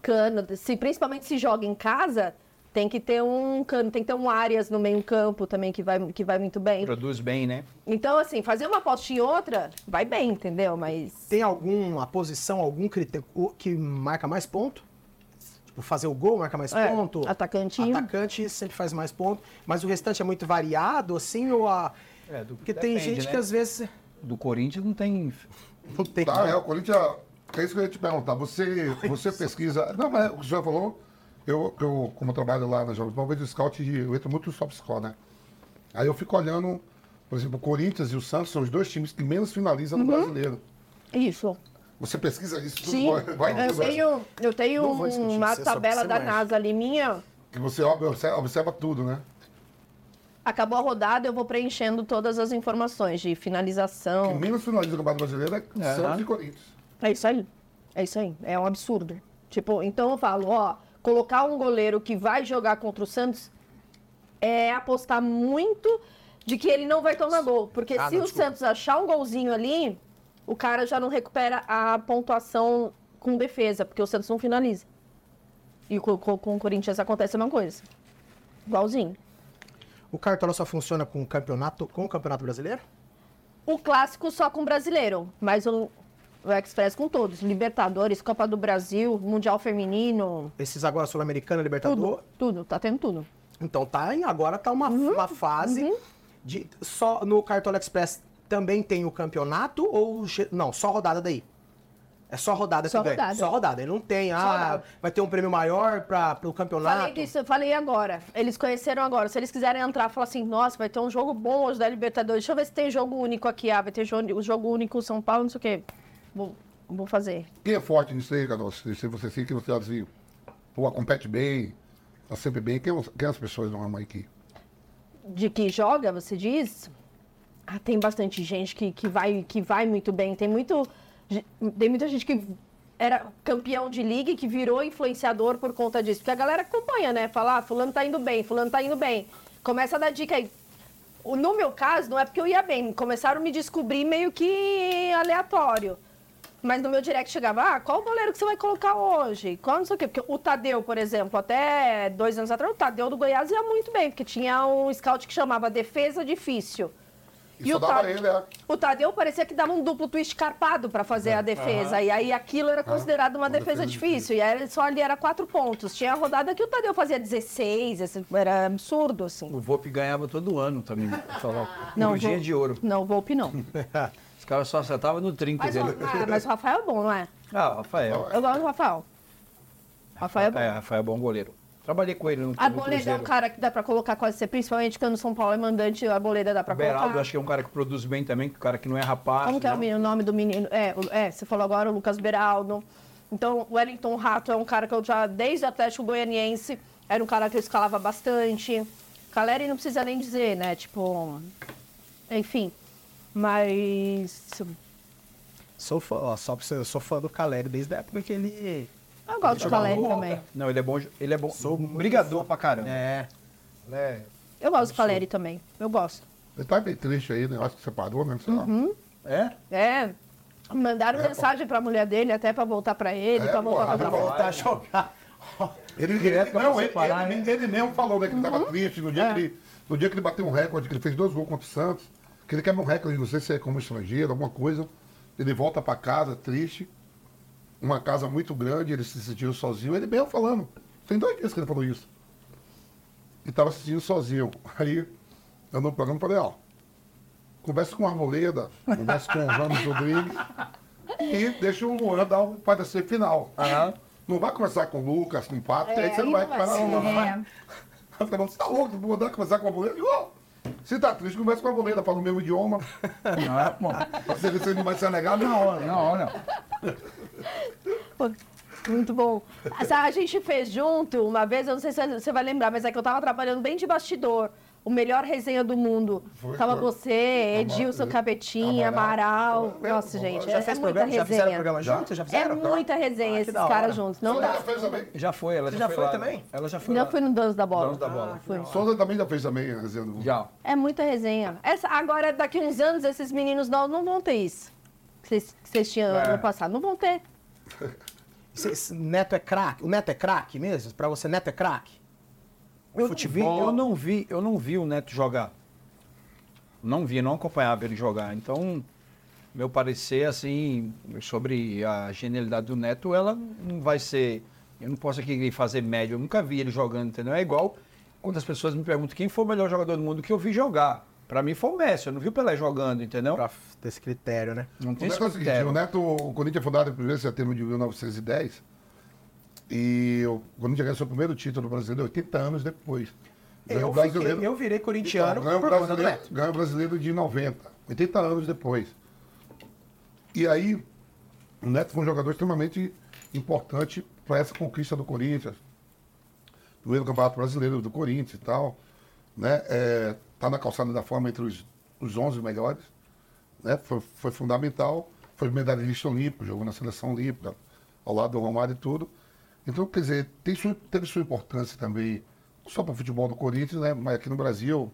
Cano, se, principalmente se joga em casa... Tem que ter um Cano, tem que ter um Arias no meio campo também, que vai, que vai muito bem. Produz bem, né? Então, assim, fazer uma aposta em outra, vai bem, entendeu? Mas... Tem alguma posição, algum critério que marca mais ponto? Tipo, fazer o gol marca mais é, ponto? Atacante. Atacante sempre faz mais ponto. Mas o restante é muito variado, assim, ou a... É, do... Porque depende, tem gente, né? Que às vezes... Do Corinthians não tem... Não tem. Tá, é, o Corinthians... É isso que eu ia te perguntar. Você, você pesquisa... Não, mas o que o senhor falou... eu, eu como eu trabalho lá na Jovem Pan, eu vejo scout, de, eu entro muito no soft score, né? Aí eu fico olhando, por exemplo, o Corinthians e o Santos são os dois times que menos finalizam uhum. no brasileiro. Isso. Você pesquisa isso? Sim, vai, vai, eu, vai. Tenho, eu tenho um, uma tabela da NASA ali minha. Que você observa, observa tudo, né? Acabou a rodada, eu vou preenchendo todas as informações de finalização. Quem menos finaliza o Campeonato Brasileiro é, é. Santos e Corinthians. É isso aí, é isso aí, é um absurdo. Tipo, então eu falo, ó, colocar um goleiro que vai jogar contra o Santos é apostar muito de que ele não vai tomar gol. Porque ah, se não, o desculpa. Santos achar um golzinho ali... o cara já não recupera a pontuação com defesa, porque o Santos não finaliza. E com, com, com o Corinthians acontece a mesma coisa. Igualzinho. O Cartola só funciona com o campeonato, com o campeonato brasileiro? O clássico só com o brasileiro, mas o, o Express com todos. Libertadores, Copa do Brasil, Mundial Feminino. Esses agora Sul-Americana, Libertadores? Tudo, tudo, tá tendo tudo. Então tá, agora tá uma, uhum, uma fase uhum. de só no Cartola Express. Também tem o campeonato ou... Não, só rodada daí. É só rodada só que ganha. Rodada. Só rodada. Ele não tem, só ah, rodada. Vai ter um prêmio maior para o campeonato. Falei disso, eu falei agora. Eles conheceram agora. Se eles quiserem entrar, falar assim, nossa, vai ter um jogo bom hoje da Libertadores. Deixa eu ver se tem jogo único aqui. Ah, vai ter o jogo único São Paulo, não sei o quê. Vou, vou fazer. Quem é forte nisso aí, Carol? Se você sente que você assim, pô, compete bem, tá sempre bem. Quem, quem as pessoas não amam aqui? De que joga, você diz? Ah, tem bastante gente que, que, vai, que vai muito bem. Tem, muito, tem muita gente que era campeão de liga e que virou influenciador por conta disso. Porque a galera acompanha, né? Fala, ah, fulano tá indo bem, fulano tá indo bem. Começa a dar dica aí. No meu caso, não é porque eu ia bem. Começaram a me descobrir meio que aleatório. Mas no meu direct chegava, ah, qual o goleiro que você vai colocar hoje? Qual não sei o quê? Porque o Tadeu, por exemplo, até dois anos atrás, o Tadeu do Goiás ia muito bem. Porque tinha um scout que chamava Defesa Difícil. E o Tadeu, ele, é. o Tadeu parecia que dava um duplo twist carpado para fazer é. a defesa. Uhum. E aí aquilo era considerado uma, uma defesa, defesa difícil. difícil. E aí só ali era quatro pontos. Tinha a rodada que o Tadeu fazia dezesseis. Assim, era absurdo, assim. O Volpe ganhava todo ano também. Corujinha de ouro. Não, o Volpe não. Os caras só acertavam no trinco mas, dele. Ah, mas o Rafael é bom, não é? Ah, o Rafael. Eu gosto do Rafael. Rafael é bom. É, Rafael é bom goleiro. Trabalhei com ele no Cruzeiro. A Boleda é um cara que dá pra colocar quase sempre, principalmente quando São Paulo é mandante, a Boleda dá pra colocar. O Beraldo, acho que é um cara que produz bem também, que é um cara que não é rapaz. Como que é o menino, nome do menino? É, é, você falou agora o Lucas Beraldo. Então, o Wellington Rato é um cara que eu já, desde o Atlético Goianiense, era um cara que eu escalava bastante. Caleri não precisa nem dizer, né? Tipo, enfim, mas... Sou fã, ó, só pra você, eu sou fã do Caleri desde a época que ele... Eu gosto do Caleri também. Não, ele é bom. Ele é bom. Sou um brigador pra caramba. É. é. Eu gosto do Caleri também. Eu gosto. Ele tá bem triste aí, né? Eu acho que separou mesmo, sei uhum. lá. É? É. Mandaram é, mensagem pô. pra mulher dele, até pra voltar pra ele, é, pra voltar porra, pra, pra voltar a jogar. Ele, ele, ele, não, ele, parar, ele, né? ele mesmo falou, né? Que ele uhum. tava triste no dia, é. que ele, no dia que ele bateu um recorde, que ele fez dois gols contra o Santos, que ele quebra um recorde, não sei se é como estrangeiro, alguma coisa. Ele volta pra casa, triste. Uma casa muito grande, ele se sentiu sozinho. Ele mesmo falando. Tem dois dias que ele falou isso. E estava se sentindo sozinho. Aí, eu no programa falei, ó, conversa com o Arboleda, conversa com o Ramos Rodrigues e deixa o Luan dar o parecer final. Uhum. Não vai conversar com o Lucas, com o Pato, é, aí você não vai parar não. não, não, não. É. Eu falei, você tá louco? Vou mandar conversar com o Arboleda? Oh, se tá triste, conversa com o Arboleda, fala o mesmo idioma. Não é, pô. Você, você não vai se negar? Não, não, não. Pô, muito bom. A gente fez junto uma vez, eu não sei se você vai lembrar, mas é que eu tava trabalhando bem de bastidor. O melhor resenha do mundo. Foi, tava foi. você, Edilson Amar... Capetinha, Amaral. Amaral. Amaral. Nossa, Amaral. gente, já, é, é muita resenha. Já fizeram o programa junto? Já fizeram? É muita resenha ah, esses caras juntos. Não dá. Já fez também? Já foi, ela já, já foi, foi lá, também? Ela já foi Não, lá. Foi no Dança da Bola. Dança da Bola. Ah, Souza também já fez também a resenha do mundo. Já. É muita resenha. Essa, agora, daqui uns anos, esses meninos não, não vão ter isso. Que vocês tinham é. ano passado. Não vão ter. Cês, Neto é craque? O Neto é craque mesmo? Pra você, Neto é craque? Eu, futebol... eu não vi, eu não vi o Neto jogar. Não vi, não acompanhava ele jogar. Então, meu parecer, assim, sobre a genialidade do Neto, ela não vai ser... Eu não posso aqui fazer médio, eu nunca vi ele jogando, entendeu? É igual quando as pessoas me perguntam quem foi o melhor jogador do mundo que eu vi jogar. Pra mim foi o Messi, eu não vi o Pelé jogando, entendeu? Pra ter esse critério, né? Não tem esse critério. O Neto, o Corinthians foi fundado em primeiro de setembro de mil novecentos e dez. E o Corinthians ganhou seu primeiro título brasileiro oitenta anos depois. Eu, fiquei, eu virei corintiano então, por causa do Neto. Ganhou o brasileiro de noventa, oitenta anos depois. E aí, o Neto foi um jogador extremamente importante para essa conquista do Corinthians. Primeiro campeonato brasileiro do Corinthians e tal. Né? É, tá na calçada da fama entre os, os onze melhores. Né? Foi, foi fundamental. Foi medalhista olímpico, jogou na seleção olímpica, ao lado do Romário e tudo. Então, quer dizer, tem sua, teve sua importância também, não só para o futebol do Corinthians, né? Mas aqui no Brasil,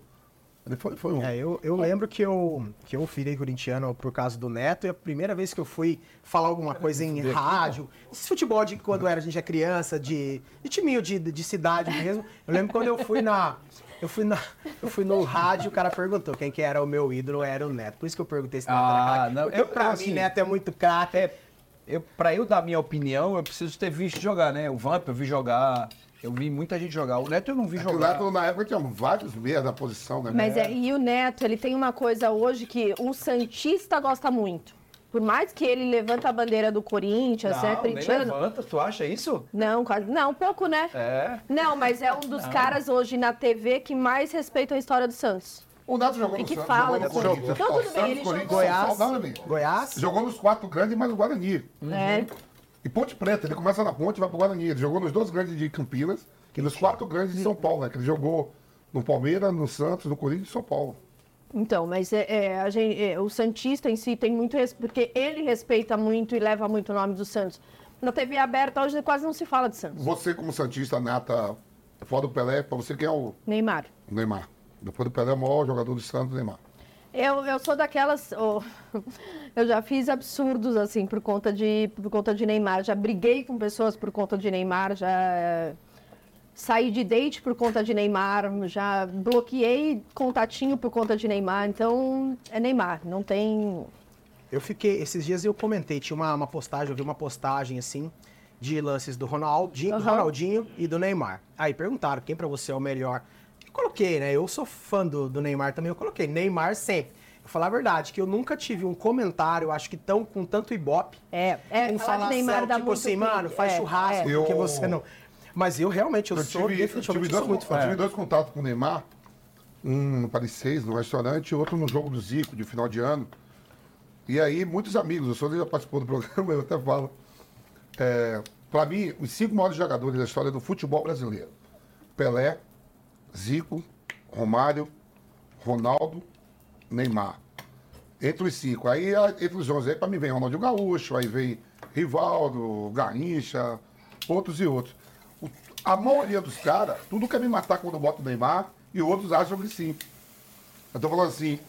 ele foi, foi um... É, eu, eu lembro que eu, que eu virei corintiano por causa do Neto, e a primeira vez que eu fui falar alguma coisa em rádio, esse futebol de quando era, a gente é criança, de, de timinho de, de cidade mesmo, eu lembro quando eu fui na... Eu fui, na, eu fui no rádio, o cara perguntou quem que era o meu ídolo, era o Neto. Por isso que eu perguntei se Neto ah, era craque. Pra assim, mim, Neto é muito craque. É, eu, pra eu dar minha opinião, eu preciso ter visto jogar, né? O Vamp eu vi jogar, eu vi muita gente jogar. O Neto eu não vi é jogar. O Neto na época tinha vários meias da posição, né? Mas é, e o Neto, ele tem uma coisa hoje que um santista gosta muito. Por mais que ele levanta a bandeira do Corinthians, não, é corintiano... Não, levanta, tu acha isso? Não, quase, não, pouco, né? É. Não, mas é um dos não. caras hoje na T V que mais respeitam a história do Santos. O Neto jogou no Santos, fala jogou no Corinthians. Então, tudo bem, ele jogou... Goiás, Goiás. Jogou nos quatro grandes, mas no Guarani. Uhum. É. E Ponte Preta, ele começa na Ponte e vai pro Guarani. Ele jogou nos dois grandes de Campinas e nos quatro grandes de São Paulo, né? Que ele jogou no Palmeiras, no Santos, no Corinthians e São Paulo. Então, mas é, é, a gente, é, o santista em si tem muito respeito, porque ele respeita muito e leva muito o nome do Santos. Na T V aberta hoje quase não se fala de Santos. Você, como santista nata, fora do Pelé, para você quem é o... Neymar. Neymar. Depois do Pelé, é o maior jogador do Santos, Neymar. Eu, eu sou daquelas... Oh, eu já fiz absurdos, assim, por conta, de, por conta de Neymar. Já briguei com pessoas por conta de Neymar, já... Saí de date por conta de Neymar, já bloqueei contatinho por conta de Neymar, então é Neymar, não tem... Eu fiquei, esses dias eu comentei, tinha uma, uma postagem, eu vi uma postagem assim, de lances do Ronaldinho, uhum. do Ronaldinho e do Neymar. Aí perguntaram quem pra você é o melhor. Eu coloquei, né, eu sou fã do, do Neymar também, eu coloquei Neymar sempre. Vou falar a verdade, que eu nunca tive um comentário, acho que tão com tanto ibope, é, é, com falação, Neymar dá tipo assim, mano, faz é, churrasco, é, porque eu... você não... Mas eu realmente, eu, eu sou tive, definitivamente eu dois, sou muito fã. Eu tive dois contatos com o Neymar, um no Paris seis, no restaurante, e outro no jogo do Zico, de final de ano. E aí, muitos amigos, o senhor já participou do programa, eu até falo. É, para mim, os cinco maiores jogadores da história do futebol brasileiro. Pelé, Zico, Romário, Ronaldo, Neymar. Entre os cinco. Aí, entre os onze, aí para mim vem Ronaldinho Gaúcho, aí vem Rivaldo, Garrincha, outros e outros. A maioria dos caras, tudo quer me matar quando eu boto o Neymar, e outros acham que sim. Eu tô falando assim,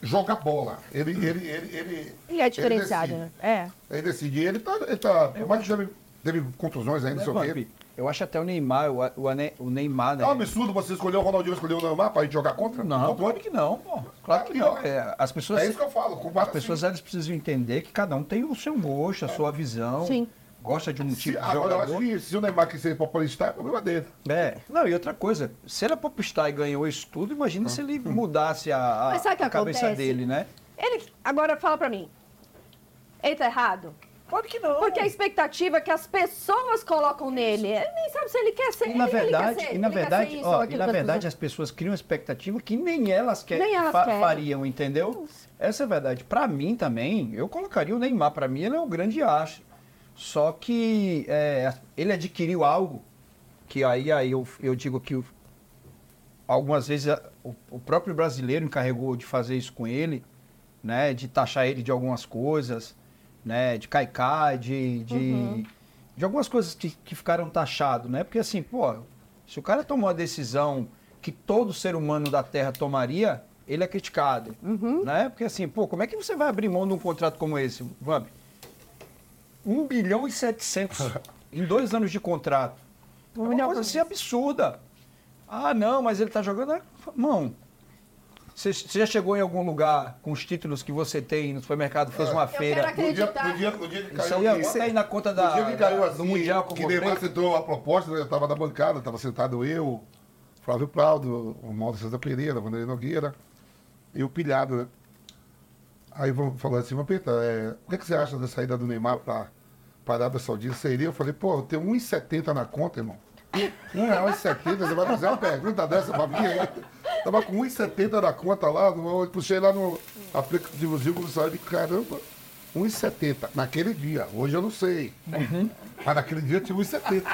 joga bola. Ele, ele, ele, ele, ele é diferenciado, ele decide, né? É. Ele decide. Ele tá, ele tá por mais que teve, teve contusões ainda, não sei o quê. Eu acho até o Neymar, o, o, o Neymar, né? É um absurdo você escolher o Ronaldinho, escolher o Neymar pra gente jogar contra? Não, não claro que não, pô. Claro que não. É, as pessoas, é isso que eu falo. As pessoas, elas precisam entender que cada um tem o seu gosto, a sua visão. Sim. Gosta de um tipo se, de jogador. Agora, eu acho que se o Neymar quer ser popstar, é problema dele. É. Não, e outra coisa, se ele é popstar e ganhou isso tudo, imagina ah. se ele mudasse a, a, a cabeça dele, né? Ele, agora fala pra mim, ele tá errado? Claro que não. Porque a expectativa é que as pessoas colocam nele, ele nem sabe se ele quer ser. E na verdade, ser, e na verdade, isso, ó, e na verdade as pessoas criam expectativa que nem elas, quer, nem elas fa querem. Fariam, entendeu? Nossa. Essa é a verdade. Pra mim também, eu colocaria o Neymar, pra mim ele é um grande acho. Só que é, ele adquiriu algo que aí, aí eu, eu digo que algumas vezes a, o, o próprio brasileiro encarregou de fazer isso com ele, né? De taxar ele de algumas coisas, né? De caicai, de, de, uhum. de algumas coisas que, que ficaram taxadas, né? Porque assim, pô, se o cara tomou uma decisão que todo ser humano da Terra tomaria, ele é criticado, uhum. né? Porque assim, pô, como é que você vai abrir mão de um contrato como esse, Vamp? um bilhão e setecentos em dois anos de contrato. É uma coisa assim absurda. Ah, não, mas ele tá jogando... Mão, você já chegou em algum lugar com os títulos que você tem no supermercado, fez uma feira... No dia, no, dia, no dia que caiu... Você aí na conta da, dia que caiu assim, do Mundial... Que Neymar citou a proposta, eu tava na bancada, tava sentado eu, Flávio Prado, o Mauro César Pereira, Vanderlei Nogueira, e o Pilhado, né? Aí vamos falar assim, mas Pita, é, o que, é que você acha da saída do Neymar para para a Arábia Saudita seria, eu falei, pô, eu tenho um e setenta na conta, irmão. um real e setenta, você vai fazer uma pergunta dessa pra mim aí. Tava com um e setenta na conta lá, eu puxei lá no aplicativo do site, caramba, um e setenta naquele dia, hoje eu não sei. Uhum. Mas naquele dia eu tinha um e setenta.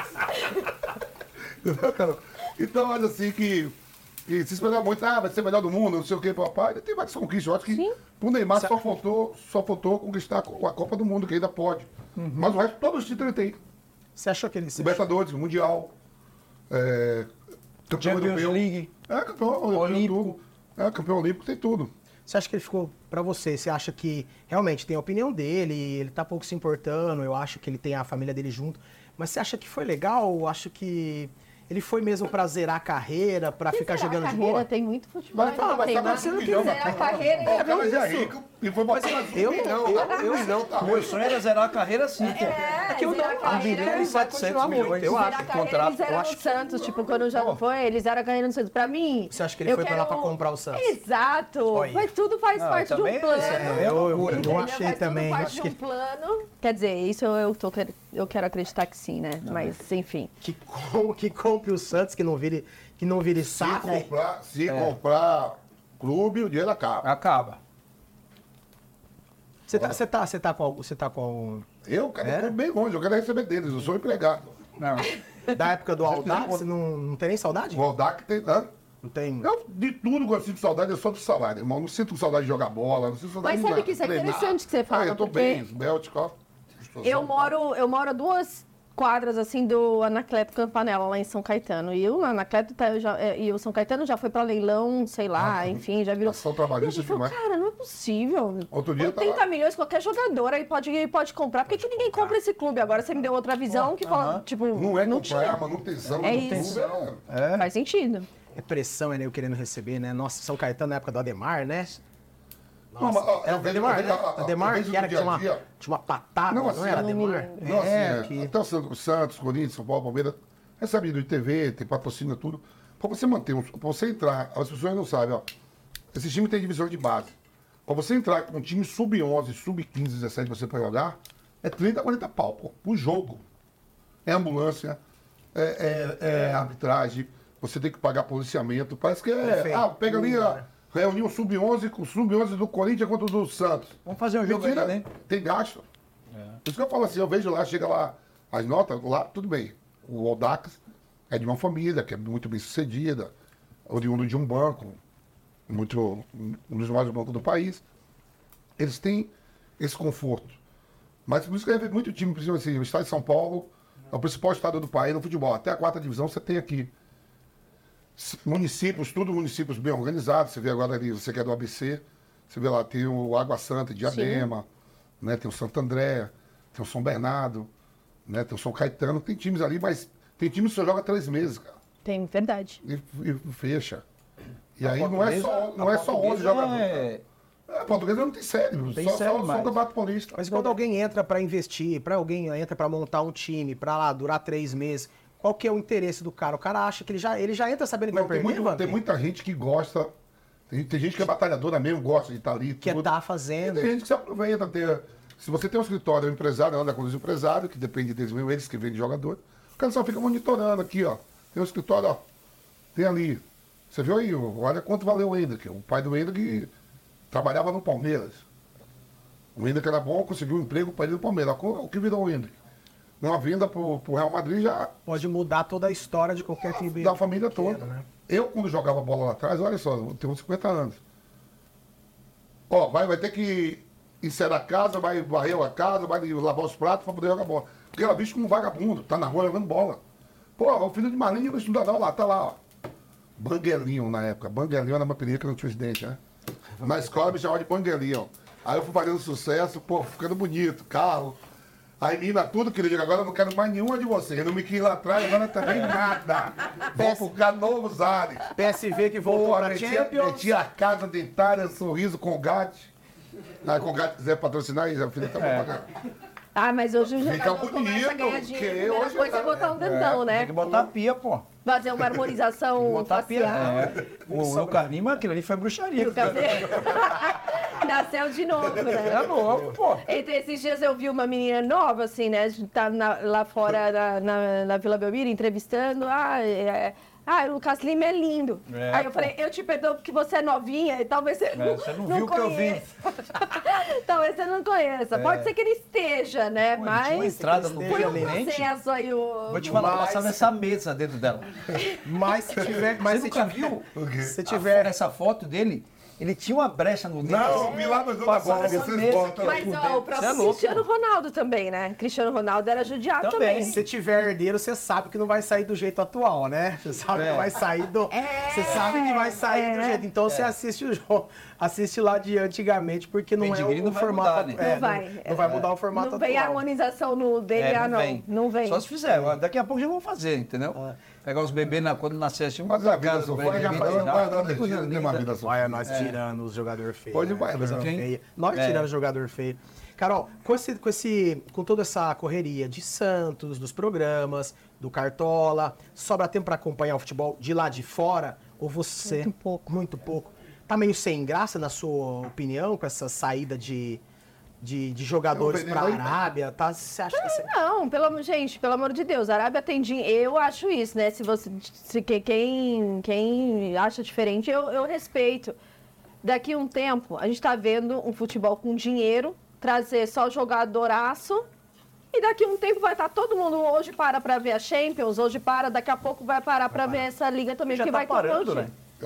Entendeu, cara? Então, olha assim que, que se esperar muito, ah, vai ser o melhor do mundo, não sei o que, papai. Tem várias conquistas, eu acho que Sim. pro Neymar só faltou, só faltou conquistar a Copa do Mundo, que ainda pode. Uhum. Mas o resto, todos os títulos ele tem. Você achou que ele se Libertadores, Mundial, é, campeão Champions europeu. League, é, campeão olímpico. É, campeão olímpico, tem tudo. Você acha que ele ficou pra você? Você acha que realmente tem a opinião dele, ele tá pouco se importando, eu acho que ele tem a família dele junto, mas você acha que foi legal? Acho que ele foi mesmo pra zerar a carreira, pra que ficar jogando de boa? Tem muito futebol. Mas, não, mas tem, mas você não quer zerar a carreira. É, mas é rico e foi botar mais um milhão. Eu, eu não. Meu sonho era zerar a carreira sim. É, é que eu não. A carreira, um milhão e setecentos milhões, eu acho. O contrato, eu acho. Santos, tipo, quando já não foi, eles eram a carreira no Santos. Pra mim... Você acha que ele foi pra lá pra comprar o Santos? Exato. Mas tudo faz parte de um plano. Eu achei também. Faz parte de um plano. Quer dizer, isso eu quero acreditar que sim, né? Mas, enfim. Que compre o Santos, que não vire... Que não vire saco. Se comprar, se é. comprar clube, o dinheiro acaba. Acaba. Você tá, tá, tá com algum... Tá com... Eu, cara, é? eu tô bem longe. Eu quero receber deles. Eu sou empregado. Não. Da época do Aldac, você não, não tem nem saudade? O Aldac tem... Não, não tem... Eu, de tudo que eu sinto saudade, eu sou do salário, irmão. Não sinto saudade de jogar bola, não sinto saudade de treinar. Mas sabe que isso é interessante que você fala, ah, eu tô porque... bem, Bélgica, ó. Eu moro, eu moro a duas... quadras, assim, do Anacleto Campanella, lá em São Caetano. E o Anacleto tá, já, e o São Caetano já foi pra leilão, sei lá, ah, enfim, já virou... Ação trabalhista demais. Cara, não é possível. Outro dia oitenta milhões, qualquer jogador aí pode, pode comprar. Por que que ninguém compra esse clube? Agora você me deu outra visão que fala, ah, tipo... Não é não comprar, é a manutenção é do clube. É. É. Faz sentido. É pressão, é, né, eu querendo receber, né? Nossa, São Caetano na época do Ademar, né? Nossa, não, mas, era o Ademar, né? O Ademar, que era que tinha, dia... uma, tinha uma patada, não, assim, não era Ademar? Não, assim, é, é, que... Então, Santos, Corinthians, São Paulo, Palmeiras, recebe de T V, tem patrocínio, tudo. Pra você manter, um, pra você entrar, as pessoas não sabem, ó. Esse time tem divisão de base. Pra você entrar com um time sub onze, sub quinze, dezessete, você pra jogar, é trinta, quarenta pau, pô, por jogo. É ambulância, é, é, é arbitragem, você tem que pagar policiamento, parece que é... Perfeito. Ah, pega ali... Uh, Reuniu o sub onze com o sub onze do Corinthians contra o do Santos. Vamos fazer um jogo aí, né? Tem gasto. É. Por isso que eu falo assim, eu vejo lá, chega lá, as notas, lá, tudo bem. O Aldax é de uma família que é muito bem sucedida, oriundo de um banco, muito, um dos maiores bancos do país. Eles têm esse conforto. Mas por isso que eu vejo muito time, principalmente assim, o estado de São Paulo, é o principal estado do país no futebol. Até a quarta divisão você tem aqui. Municípios, tudo municípios bem organizados. Você vê agora ali, você que é do A B C, você vê lá, tem o Água Santa, Diadema, né, tem o Santo André, tem o São Bernardo, né, tem o São Caetano. Tem times ali, mas tem times que só joga três meses, cara. Tem, verdade. E, e fecha. E a aí não é só, não é só onze jogadores. É... É, português não tem sério, tem só, sério, só, só o Campeonato Paulista. Mas quando alguém entra para investir, para alguém entra para montar um time, para lá durar três meses... Qual que é o interesse do cara? O cara acha que ele já, ele já entra sabendo que vai perder, muito, Vamp? Tem muita gente que gosta, tem, tem gente que é batalhadora mesmo, gosta de estar ali. Que tudo. Tá fazendo. E tem gente que se aproveita. Tem, se você tem um escritório, um empresário, anda com os empresários, que depende deles mesmo, eles que vendem jogador, o cara só fica monitorando aqui, ó. Tem um escritório, ó. Tem ali. Você viu aí, olha quanto valeu o Hendrick. O pai do Hendrick trabalhava no Palmeiras. O Hendrick era bom, conseguiu um emprego para ele no Palmeiras. O que virou o Hendrick? Uma vinda pro, pro Real Madrid já... Pode mudar toda a história de qualquer time. Da família toda. Né? Eu, quando jogava bola lá atrás, olha só, eu tenho cinquenta anos. Ó, vai, vai ter que encerar a casa, vai varrer a casa, vai lavar os pratos pra poder jogar bola. Porque ela é visto como um vagabundo, tá na rua jogando bola. Pô, o filho de Marinho não estuda não, lá, tá lá, ó. Banguelinho na época. Banguelinho era uma peninha que não tinha os dentes, né? Na escola me chamava de Banguelinho. Aí eu fui fazendo sucesso, pô, ficando bonito, carro... Aí, menina, tudo, querido, agora eu não quero mais nenhuma de vocês. Eu não me quis lá atrás, agora também nada. Vou focar novos ares. P S V que voltou pra Champions. Meti a casa dentária, sorriso, Colgate. Ah, Colgate quiser patrocinar, a filha tá bom pra cá. Ah, mas hoje o jogador bonito, começa a ganhar dinheiro. A primeira coisa é botar um dentão, é, né? Tem que botar a pia, pô. Fazer uma harmonização facial. É. O, o Carnima, aquilo ali foi bruxaria. dar céu de novo, né? É louco, pô. Então, esses dias eu vi uma menina nova, assim, né? A gente tá na, lá fora, na, na, na Vila Belmiro, entrevistando. Ah, é... Ah, o Lucas Lima é lindo. É, aí eu falei, eu te perdoo porque você é novinha e talvez você é, não Você não, não viu o que eu vi. Talvez você não conheça. É. Pode ser que ele esteja, né? Pô, mas... Uma estrada no foi um processo aí. O... Vou te falar, mas... passava essa mesa dentro dela. Mas se tiver... Mas você nunca viu? Se tiver essa foto dele... Ele tinha uma brecha no dedo. Não, me lá mas vocês botam. Mas ó, o próprio é louco, Cristiano Ronaldo também, né? Cristiano Ronaldo era judiado também. também. Se tiver herdeiro, você sabe que não vai sair do jeito atual, né? Você sabe é. que vai sair do. É. Você sabe que vai sair é. do jeito. Então é. você assiste o jogo, assiste lá de antigamente, porque não é o formato. Não vai. Não vai mudar o formato atual. Não vem a harmonização no dele, ah, não. Vem. Não vem. Só se fizer. Daqui a pouco já vão fazer, entendeu? É. Pegar os bebês na, quando nascesse um. Mas a vida só vai, já vai dar uma vida só. É, nós tirando os jogadores feios. Pode vai, né? Coisa feia. Nós é. tirando o jogador feio. Carol, com, esse, com, esse, com toda essa correria de Santos, dos programas, do Cartola, sobra tempo para acompanhar o futebol de lá de fora? Ou você? Muito pouco. Muito pouco. Tá meio sem graça, na sua opinião, com essa saída de. De, de jogadores para a Arábia, tá? Você acha que você... Não, pelo, gente, pelo amor de Deus, a Arábia tem dinheiro. Eu acho isso, né? Se você, se, quem, quem acha diferente, eu, eu respeito. Daqui a um tempo, a gente tá vendo um futebol com dinheiro, trazer só jogadoraço, e daqui a um tempo vai estar todo mundo hoje para para ver a Champions, hoje para, daqui a pouco vai parar para ver essa liga também, já que tá vai parando, né?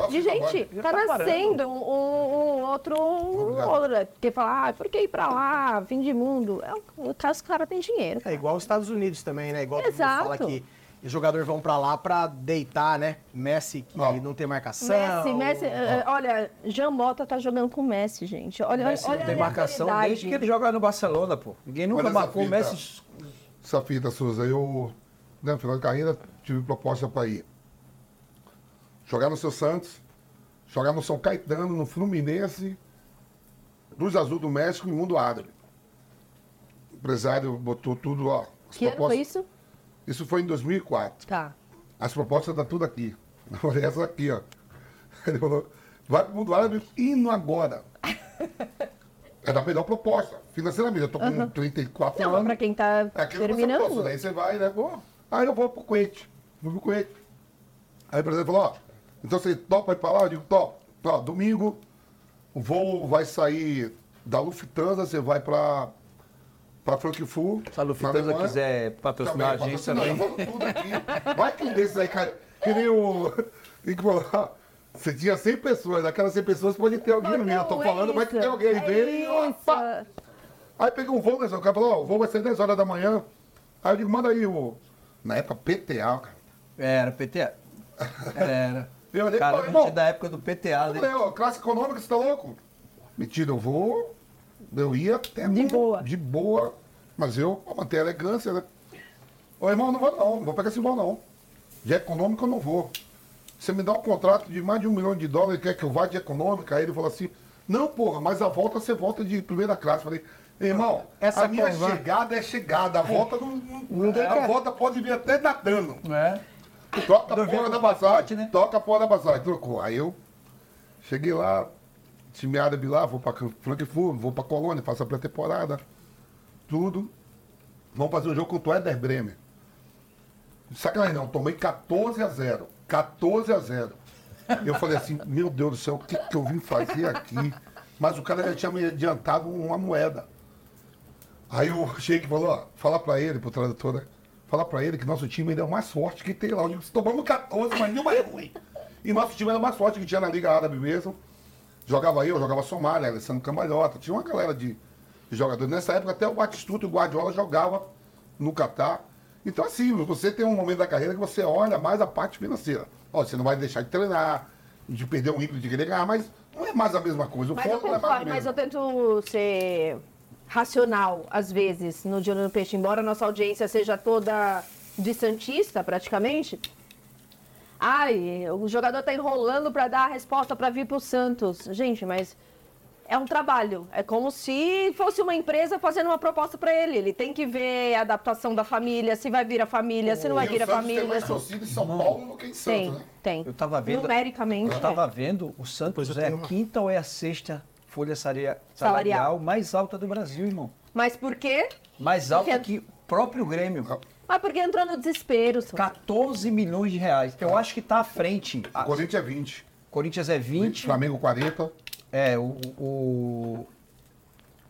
De gente, tá, tá nascendo um, um outro, outro que fala, ah, por que ir pra lá, fim de mundo? É, caso o cara tem dinheiro. Cara. É igual os Estados Unidos também, né? Igual Exato. Todo mundo fala que os jogadores vão pra lá pra deitar, né? Messi que oh. não tem marcação. Messi, Messi, oh. olha, Jean Mota tá jogando com o Messi, gente. Olha, Messi olha não tem marcação desde que ele joga no Barcelona, pô. Ninguém nunca olha marcou o Messi. Essa fita, Souza, eu, no final de carreira, tive proposta pra ir. Jogar no seu Santos, jogar no São Caetano, no Fluminense, Luz Azul do México e Mundo Árabe. O empresário botou tudo, ó. Que propostas... ano foi isso? Isso foi em dois mil e quatro. Tá. As propostas estão tudo aqui. Olha essa aqui, ó. Ele falou, vai pro Mundo Árabe, indo agora. É da melhor proposta, financeiramente. Eu tô com uhum. trinta e quatro Não, anos. Não, pra quem tá Aquilo terminando. Proposta, daí você vai, né? Oh, aí eu vou pro Kuwait. Vou pro Kuwait. Aí o empresário falou, ó. Então você topa ir pra lá? Eu digo, top. Tá, domingo, o voo vai sair da Lufthansa, você vai pra, pra Frankfurt. Se a Lufthansa quiser patrocinar também, a agência, não. Eu vou tudo aqui. Vai que um desses aí, cara. Que nem o... Você tinha cem pessoas, daquelas cem pessoas pode ter alguém no meio. Eu tô falando, é vai que tem alguém é dele. Opa! Aí peguei um voo, né, o cara falou, ó, o voo vai sair dez horas da manhã. Aí eu digo, manda aí o... Na época, P T A, cara. Era, P T A. Era. Eu olhei, cara, falei, bom, da época do P T A. Eu falei, ó, classe econômica, você tá louco? Metido, eu vou, eu ia até... De boa. De boa, mas eu manter a elegância, né? Ô, irmão, não vou não, não vou pegar esse voo não. De econômica eu não vou. Você me dá um contrato de mais de um milhão de dólares, quer que eu vá de econômica? Aí ele falou assim, não, porra, mas a volta você volta de primeira classe. Falei, irmão, essa a minha conversa... chegada é chegada, a volta não... não é, a volta pode vir até dar dano. É. Toca a porra da passagem, né? Toca a porra da passagem, trocou. Aí eu cheguei lá, time árabe lá, vou pra Frankfurt, vou pra Colônia, faço a pré-temporada, tudo. Vamos fazer um jogo contra o Werder Bremen. Sacanagem não, tomei quatorze a zero. quatorze a zero. Eu falei assim, meu Deus do céu, o que, que eu vim fazer aqui? Mas o cara já tinha me adiantado uma moeda. Aí o Sheik falou, ó, fala pra ele, pro tradutor, né? Falar pra ele que nosso time ainda é o mais forte que tem lá. Eu disse, tomamos quatorze, mas nenhuma é ruim. E nosso time era o mais forte que tinha na Liga Árabe mesmo. Jogava eu, jogava Somália, Alessandro Camalhota. Tinha uma galera de, de jogadores. Nessa época até o Batistuta e o Guardiola jogavam no Catar. Então assim, você tem um momento da carreira que você olha mais a parte financeira. Ó, você não vai deixar de treinar, de perder o ímpeto de querer ganhar, mas não é mais a mesma coisa. O mas, eu concordo, não é mais mas eu tento ser... racional, às vezes, no De Olho no Peixe, embora a nossa audiência seja toda de santista, praticamente. Ai, o jogador tá enrolando para dar a resposta para vir pro Santos. Gente, mas é um trabalho. É como se fosse uma empresa fazendo uma proposta para ele. Ele tem que ver a adaptação da família, se vai vir a família, se não vai vir a família. Tem mais torcida em São Paulo do que em Santos, né? Tem, tem. Eu tava vendo, numericamente. Eu tava vendo, o Santos é a quinta ou é a sexta folha salarial, salarial mais alta do Brasil, irmão. Mas por quê? Mais alta porque... que o próprio Grêmio. Mas porque entrou no desespero. Senhor. catorze milhões de reais. Eu acho que tá à frente. O Corinthians é vinte. Corinthians é vinte. Flamengo quarenta. É, o... o...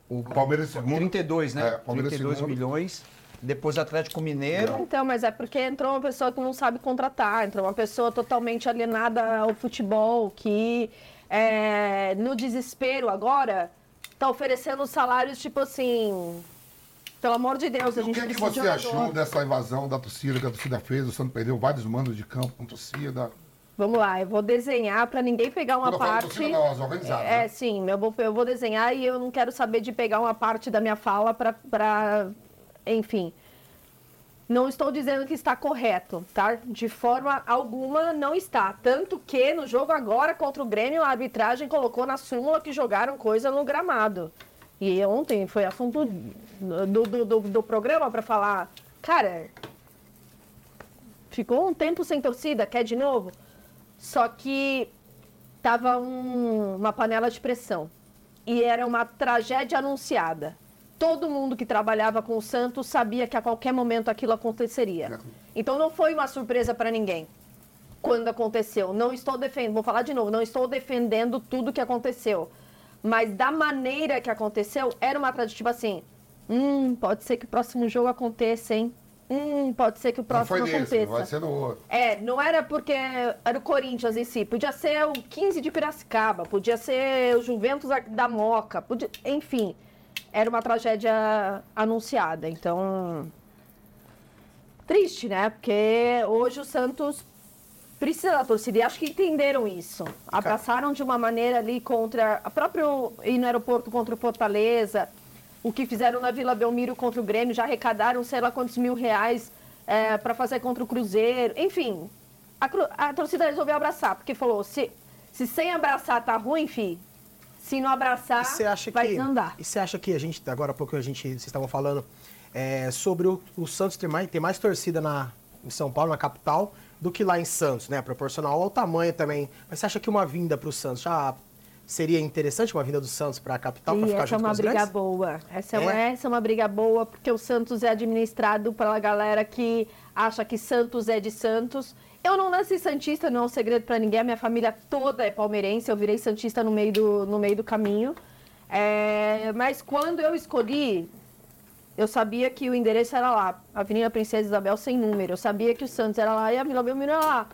O Palmeiras segundo. trinta e dois, né? É, Palmeiras trinta e dois milhões. Depois Atlético Mineiro. Então, mas é porque entrou uma pessoa que não sabe contratar. Entrou uma pessoa totalmente alienada ao futebol, que é, no desespero agora tá oferecendo salários tipo assim... Pelo amor de Deus, a gente precisa. O que, que você achou dessa invasão da torcida que a torcida fez? O Santos perdeu vários mandos de campo com torcida... Vamos lá, eu vou desenhar para ninguém pegar uma parte... É, é, sim, eu vou, eu vou desenhar e eu não quero saber de pegar uma parte da minha fala para... Enfim, não estou dizendo que está correto, tá? De forma alguma não está. Tanto que no jogo agora contra o Grêmio, a arbitragem colocou na súmula que jogaram coisa no gramado. E ontem foi assunto do, do, do, do programa para falar... Cara, ficou um tempo sem torcida, quer de novo? Só que tava um, uma panela de pressão e era uma tragédia anunciada. Todo mundo que trabalhava com o Santos sabia que a qualquer momento aquilo aconteceria. Então não foi uma surpresa para ninguém quando aconteceu. Não estou defendendo, vou falar de novo, não estou defendendo tudo que aconteceu. Mas da maneira que aconteceu, era uma tragédia tipo assim, hum, pode ser que o próximo jogo aconteça, hein? Hum, pode ser que o próximo não foi aconteça. Nesse, vai ser no outro. É, não era porque era o Corinthians em si. Podia ser o quinze de Piracicaba, podia ser o Juventus da Moca, podia... enfim. Era uma tragédia anunciada. Então, triste, né? Porque hoje o Santos precisa da torcida. E acho que entenderam isso. Abraçaram de uma maneira ali contra... A própria ir no aeroporto contra o Fortaleza... O que fizeram na Vila Belmiro contra o Grêmio, já arrecadaram sei lá quantos mil reais é, para fazer contra o Cruzeiro. Enfim, a, a torcida resolveu abraçar, porque falou, se, se sem abraçar tá ruim, fi, se não abraçar, vai desandar. E você acha que a gente, agora há pouco a gente, vocês estavam falando é, sobre o, o Santos ter mais, ter mais torcida na, em São Paulo, na capital, do que lá em Santos, né? Proporcional ao tamanho também. Mas você acha que uma vinda para o Santos já... Seria interessante uma vinda do Santos para a capital para ficar junto com os grandes? Essa é uma briga boa. Essa é uma, é? essa é uma briga boa, porque o Santos é administrado pela galera que acha que Santos é de Santos. Eu não nasci santista, não é um segredo para ninguém. A minha família toda é palmeirense. Eu virei santista no meio do, no meio do caminho. É, mas quando eu escolhi, eu sabia que o endereço era lá. Avenida Princesa Isabel sem número. Eu sabia que o Santos era lá e a Vila Belmiro era lá.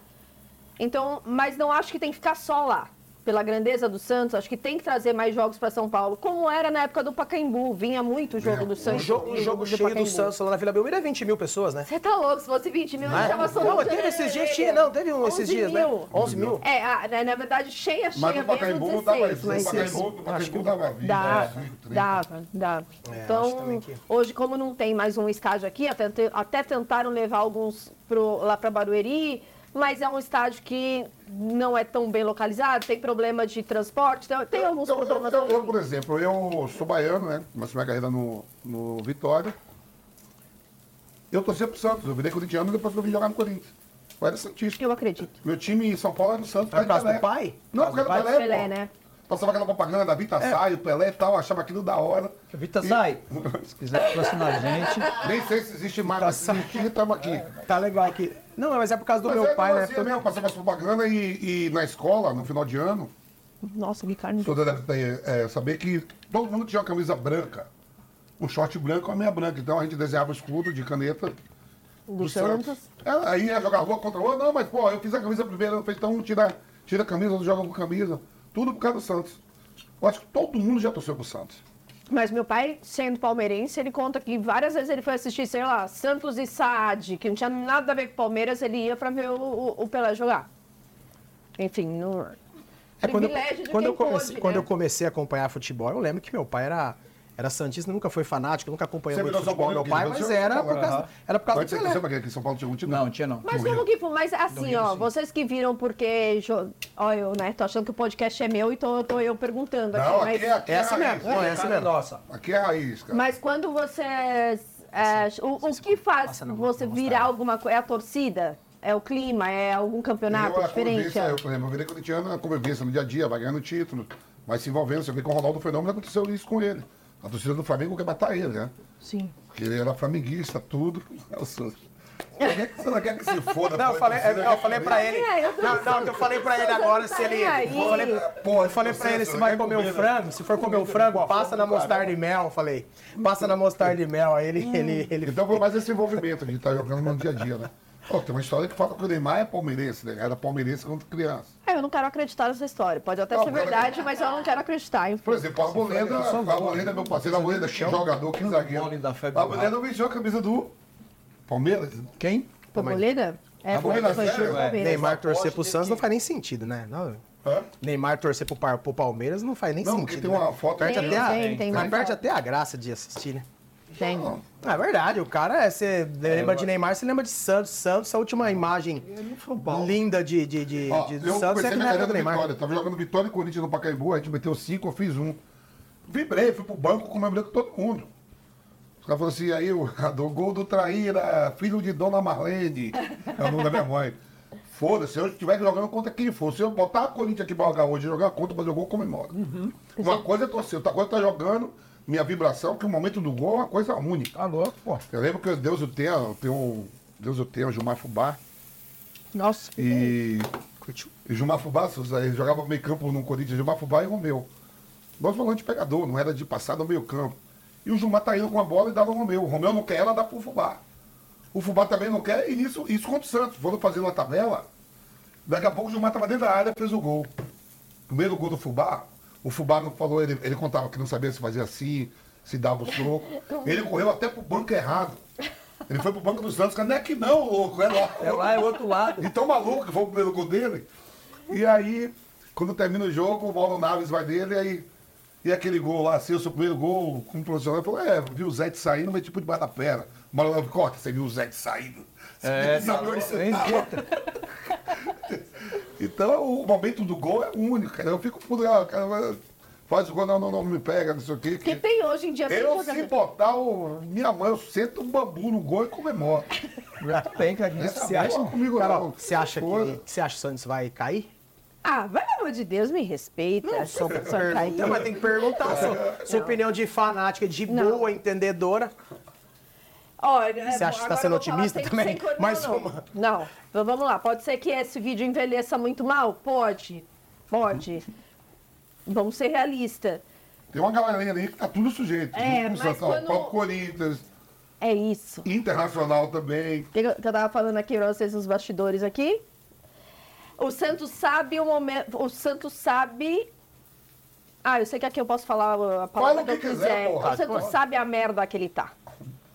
Então, mas não acho que tem que ficar só lá. Pela grandeza do Santos, acho que tem que trazer mais jogos para São Paulo, como era na época do Pacaembu, vinha muito o jogo é, do Santos. Um jogo, um jogo do cheio Pacaembu. Do Santos lá na Vila Belmiro é vinte mil pessoas, né? Você tá louco, se fosse vinte mil, não, a gente tava só não, teve esses dias, tinha, não, teve um esses dias, mil. Né? onze mil. É, a, na verdade, cheia, cheia, mesmo Pacaembu dezesseis. Dava isso, mas o Pacaembu, Pacaembu dava vinte, dava, dava, dava. É, então, que... hoje, como não tem mais um estádio aqui, até, até tentaram levar alguns pro, lá para Barueri, mas é um estádio que não é tão bem localizado, tem problema de transporte, tem alguns eu, problemas... Eu, eu, eu, por exemplo, eu sou baiano, né? Comecei minha carreira no, no Vitória. Eu torcia pro Santos, eu virei corintiano e depois eu vim jogar no Corinthians. Eu era santista. Eu acredito. Meu time em São Paulo era no Santos. Era por causa do pai? Não, porque era do Pelé, Pelé, né? Passava aquela propaganda da Vita é. Sai, o Pelé e tal, achava aquilo da hora. Vita e... Sai, se quiser patrocinar a gente. Nem sei se existe mais, mas se existe, estamos aqui. É, tá legal aqui. Não, mas é por causa do mas meu é, pai, né? Assim, eu passava as propagandas e, e na escola, no final de ano... Nossa, que carne... Toda deve ter, é, saber que todo mundo tinha uma camisa branca, um short branco e uma meia branca. Então a gente desenhava o escudo de caneta... Do Santos. É, aí ia jogar rua contra rua. Não, mas pô, eu fiz a camisa primeiro, então tira, tira a camisa, outro joga com camisa... Tudo por causa do Santos. Eu acho que todo mundo já torceu pro Santos. Mas meu pai, sendo palmeirense, ele conta que várias vezes ele foi assistir, sei lá, Santos e Saad, que não tinha nada a ver com Palmeiras, ele ia pra ver o, o, o Pelé jogar. Enfim, no... É, quando, privilégio eu, de quando, eu comecei, pôde, quando né? eu comecei a acompanhar futebol, eu lembro que meu pai era... Era santista, nunca foi fanático, nunca acompanhou muito futebol do meu pai, mas era por causa, era por causa do Pelé. Você sabe que em São Paulo tinha um time? Não, tinha não. Mas como que foi? Mas assim, ó, vocês que viram porque... Olha, né, tô achando que o podcast é meu e tô, tô eu perguntando aqui. Não, aqui é essa mesmo, é essa mesmo. Nossa. Aqui é a raiz, cara. Mas quando vocês... É, o, o que faz você virar alguma coisa? É a torcida? É o clima? É algum campeonato diferente? Eu, a convivência, eu, por exemplo, eu virei corintiano, a convivência no dia a dia, vai ganhando título. vai se envolvendo. Você vê que o Ronaldo Fenômeno aconteceu isso com ele. A torcida do Flamengo quer matar ele, né? Sim. Porque ele era flamenguista, tudo. Você não quer que se foda? Não, eu falei, eu, eu falei pra ele. Não, não, eu falei pra ele agora se ele. Eu falei, porra, eu falei pra ele se vai comer o frango. Se for comer o frango, passa na mostarda e mel. Eu falei, passa na mostarda e mel. Aí ele, ele, ele. Então foi mais esse envolvimento de estar jogando no dia a dia, né? Oh, tem uma história que fala que o Neymar é palmeirense, né? Era palmeirense quando criança. É, eu não quero acreditar nessa história. Pode até não, ser verdade, é... mas eu não quero acreditar. Enfim. Por exemplo, a Boleda, a Boleda é meu parceiro, a Boleda, jogador, que zagueiro. A Boleda vestiu a camisa do Palmeiras. Quem? A Boleda? É, a Boleda é Neymar torcer pro Santos não faz nem sentido, né? Não. Hã? Neymar torcer pro, par, pro Palmeiras não faz nem não, sentido. Não, porque tem né? uma foto... Perde tem, até, tem, a, tem, mas perde até a graça de assistir, né? Tem. Não, não. É verdade, o cara, é, você lembra de Neymar, você lembra de Santos. Santos, a última imagem linda de, de, de, ó, de Santos é que não era do Neymar. Vitória. Tava jogando Vitória e Corinthians no Pacaembu, a gente meteu cinco, eu fiz um. Vibrei, fui pro banco, comemorei com todo mundo. Os caras falaram assim, aí o gol do Traíra, filho de Dona Marlene, é o nome da minha mãe. Foda-se, se eu estiver jogando contra quem for. Se eu botar a Corinthians aqui pra jogar hoje, jogar contra, mas eu vou comemora. Uhum. Uma coisa é torcer, outra coisa tá jogando. Minha vibração, que o momento do gol é uma coisa única. Tá louco, pô. Eu lembro que Deus o tenha, tenho, Deus o tenha, o Gilmar Fubá. Nossa. E, e Gilmar Fubá, ele jogava meio campo no Corinthians, Gilmar Fubá e Romeu. Nós volante pegador, não era de passar no meio campo. E o Gilmar tá indo com a bola e dava ao Romeu. O Romeu não quer, ela dá pro Fubá. O Fubá também não quer, e isso, isso contra o Santos. Foram fazendo uma tabela, daqui a pouco o Gilmar tava dentro da área, fez o gol. Primeiro gol do Fubá. O Fubá não falou, ele, ele contava que não sabia se fazia assim, se dava o soco. Ele correu até pro banco errado. Ele foi pro banco dos Santos, cara, não é que não, louco, é lá. É lá, é o outro lado. Então maluco que foi o primeiro gol dele. E aí, quando termina o jogo, o Mauro Naves vai dele, e aí... E aquele gol lá, assim, o seu primeiro gol como profissional, ele falou, é, viu o Zé de saindo, mas tipo de barra da pera. O Mauro Naves, corta, você viu o Zé de saindo. Você é, sabe onde você tá. Então, o momento do gol é único, cara. Eu fico puto, cara, faz o gol, não, não, não me pega, não sei o quê. Porque tem hoje em dia... Eu, se botar o... Minha mãe, eu sento um bambu no gol e comemoro. Tem, cara. Você acha comigo, Carol, você acha que você acha que o Santos vai cair? Ah, pelo amor de Deus, me respeita. Não, só pra cair. Então, mas tem que perguntar. Sua, sua opinião de fanática, de não. boa entendedora... Olha, você acha que está sendo otimista sem, também? Sem Mais não. uma. Não, então, vamos lá. Pode ser que esse vídeo envelheça muito mal? Pode. Pode. Vamos ser realistas. Tem uma galerinha ali que tá tudo sujeito. É, mas Santos, quando... o Corinthians. É isso. Internacional também. Que eu estava falando aqui para vocês nos bastidores aqui. O Santos sabe o momento... O Santos sabe... Ah, eu sei que aqui eu posso falar a palavra que, que eu quiser. quiser. Porra, o Santos porra. sabe a merda que ele tá.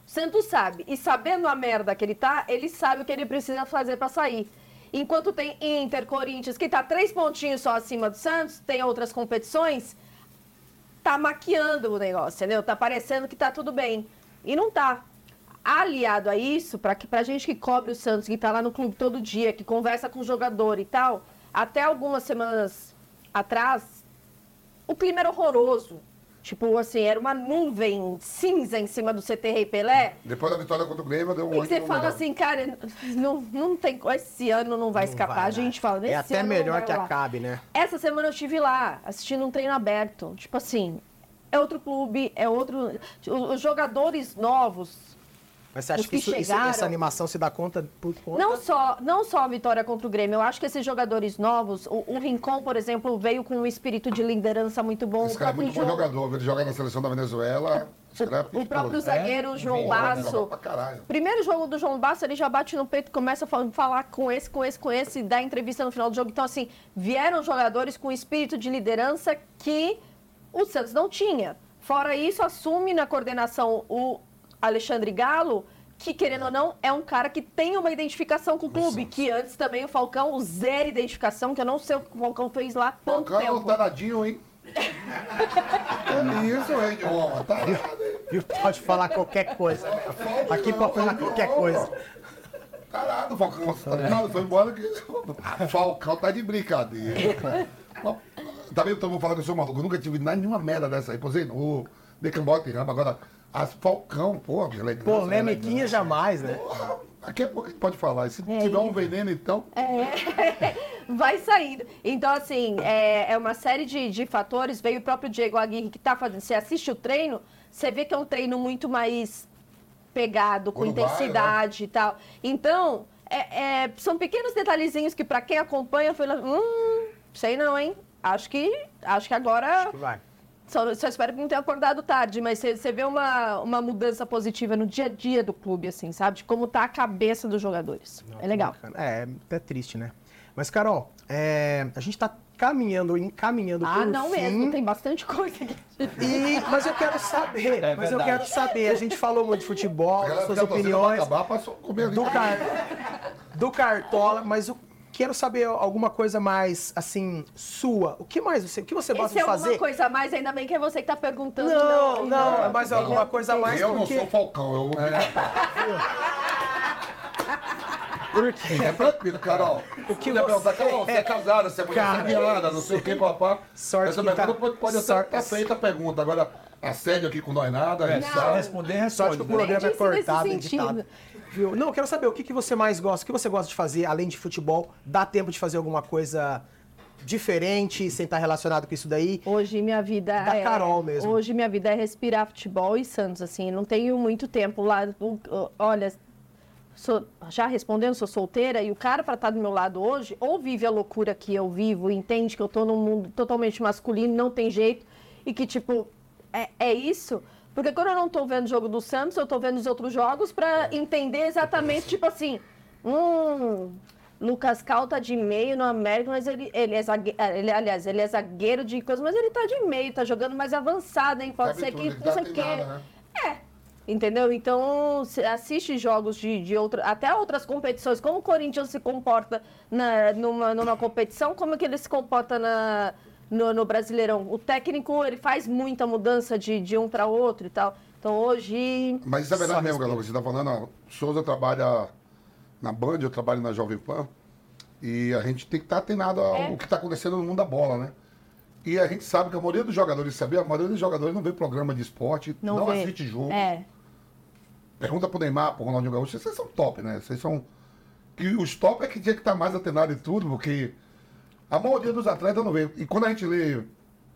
Santos sabe, e sabendo a merda que ele tá, ele sabe o que ele precisa fazer para sair. Enquanto tem Inter, Corinthians, que tá três pontinhos só acima do Santos, tem outras competições, tá maquiando o negócio, entendeu? Tá parecendo que tá tudo bem. E não tá. Aliado a isso, pra, que, pra gente que cobre o Santos, que tá lá no clube todo dia, que conversa com o jogador e tal, até algumas semanas atrás, o clima era horroroso. Tipo, assim, era uma nuvem cinza em cima do C T Rei Pelé. Depois da vitória contra o Grêmio, deu um olho. E você fala melhor. assim, cara, não, não tem, esse ano não vai não escapar. Vai, a gente fala, nesse é ano. É até melhor não que lá. acabe, né? Essa semana eu estive lá, assistindo um treino aberto. Tipo assim, é outro clube, é outro. Os jogadores novos. Mas você acha que, que isso, chegaram, isso, essa animação se dá conta por conta? Não só, não só a vitória contra o Grêmio. Eu acho que esses jogadores novos, o, o Rincón, por exemplo, veio com um espírito de liderança muito bom. Esse cara é muito bom jogador. Ele joga na seleção da Venezuela. O próprio zagueiro, é? João Basso. Primeiro jogo do João Basso, ele já bate no peito, começa a falar com esse, com esse, com esse, dá entrevista no final do jogo. Então, assim, vieram jogadores com espírito de liderança que o Santos não tinha. Fora isso, assume na coordenação o... Alexandre Galo, que querendo ou não, é um cara que tem uma identificação com o clube, que antes também o Falcão, o zero identificação, que eu não sei o que o Falcão fez lá tanto tempo. Falcão é um taradinho, hein? É isso, hein, de Roma, tá errado, hein? Pode falar qualquer coisa. Aqui pode falar qualquer coisa. Caralho, o Falcão foi embora que... Falcão tá de brincadeira. Tá vendo? Então vou falar que eu sou maluco. Eu nunca tive nenhuma merda dessa aí. Posei no Decambote, agora... As Falcão, pô, polêmiquinha jamais, né? Daqui a pouco a gente pode falar. E se é tiver isso. um veneno, então. É. vai saindo. Então, assim, é, é uma série de, de fatores. Veio o próprio Diego Aguirre, que tá fazendo... Você assiste o treino, você vê que é um treino muito mais pegado, com Uruguai, intensidade, né? E tal. Então, é, é, são pequenos detalhezinhos que, para quem acompanha, foi lá... Hum, sei não, hein? Acho que, acho que agora... Acho que vai. Só, só espero que não tenha acordado tarde, mas você vê uma, uma mudança positiva no dia a dia do clube, assim, sabe? De como tá a cabeça dos jogadores. Não, é legal. É, é triste, né? Mas, Carol, é, a gente tá caminhando, encaminhando ah, por não fim. Mesmo, tem bastante coisa aqui. E, mas eu quero saber, é mas eu quero saber, a gente falou muito de futebol, ela, suas opiniões, acabar, passou, do, car... do Cartola, mas o quero saber alguma coisa mais, assim, sua. O que mais você, o que você gosta de fazer? Se é alguma coisa a mais, ainda bem que é você que tá perguntando. Não, não, não, não é mais alguma coisa a mais eu porque... Eu não sou Falcão, eu... É. Por quê? É tranquilo, Carol. O que você... Não, tá, Carol, você é casada, você é mulher, você é viada, não sei o que, papá. Sorte essa que tá... Pode, pode sorte... até passar a pergunta, agora... É sério aqui com nós nada, é só responder, é só que o programa é cortado, editado. Viu? Não, eu quero saber o que, que você mais gosta, o que você gosta de fazer, além de futebol, dá tempo de fazer alguma coisa diferente, sem estar relacionado com isso daí? Hoje minha vida da é... Carol mesmo. Hoje minha vida é respirar futebol e Santos, assim, não tenho muito tempo lá, olha... Sou, já respondendo, sou solteira e o cara para estar do meu lado hoje, ou vive a loucura que eu vivo, entende que eu tô num mundo totalmente masculino, não tem jeito, e que tipo... É, é isso? Porque quando eu não tô vendo o jogo do Santos, eu tô vendo os outros jogos pra entender exatamente, tipo assim, hum, Lucas Cal tá de meio no América, mas ele, ele é zagueiro, ele, aliás, ele é zagueiro de coisa, mas ele tá de meio, tá jogando mais avançado, hein? Pode ser que não sei o quê. É, entendeu? Então, assiste jogos de, de outra, até outras competições, como o Corinthians se comporta na, numa, numa competição, como é que ele se comporta na... No, no Brasileirão. O técnico, ele faz muita mudança de, de um para outro e tal. Então, hoje... Mas isso é verdade mesmo, Carol. Você está falando, ó, Souza trabalha na Band, eu trabalho na Jovem Pan. E a gente tem que estar tá atenado é. ao que está acontecendo no mundo da bola, né? E a gente sabe que a maioria dos jogadores, sabe? A maioria dos jogadores não vê programa de esporte, não, não assiste jogo. É. Pergunta pro Neymar, pro Ronaldinho Gaúcho. Vocês são top, né? Vocês são... E os top é que tinha que estar tá mais atenado em tudo, porque... A maioria dos atletas não vê. E quando a gente lê,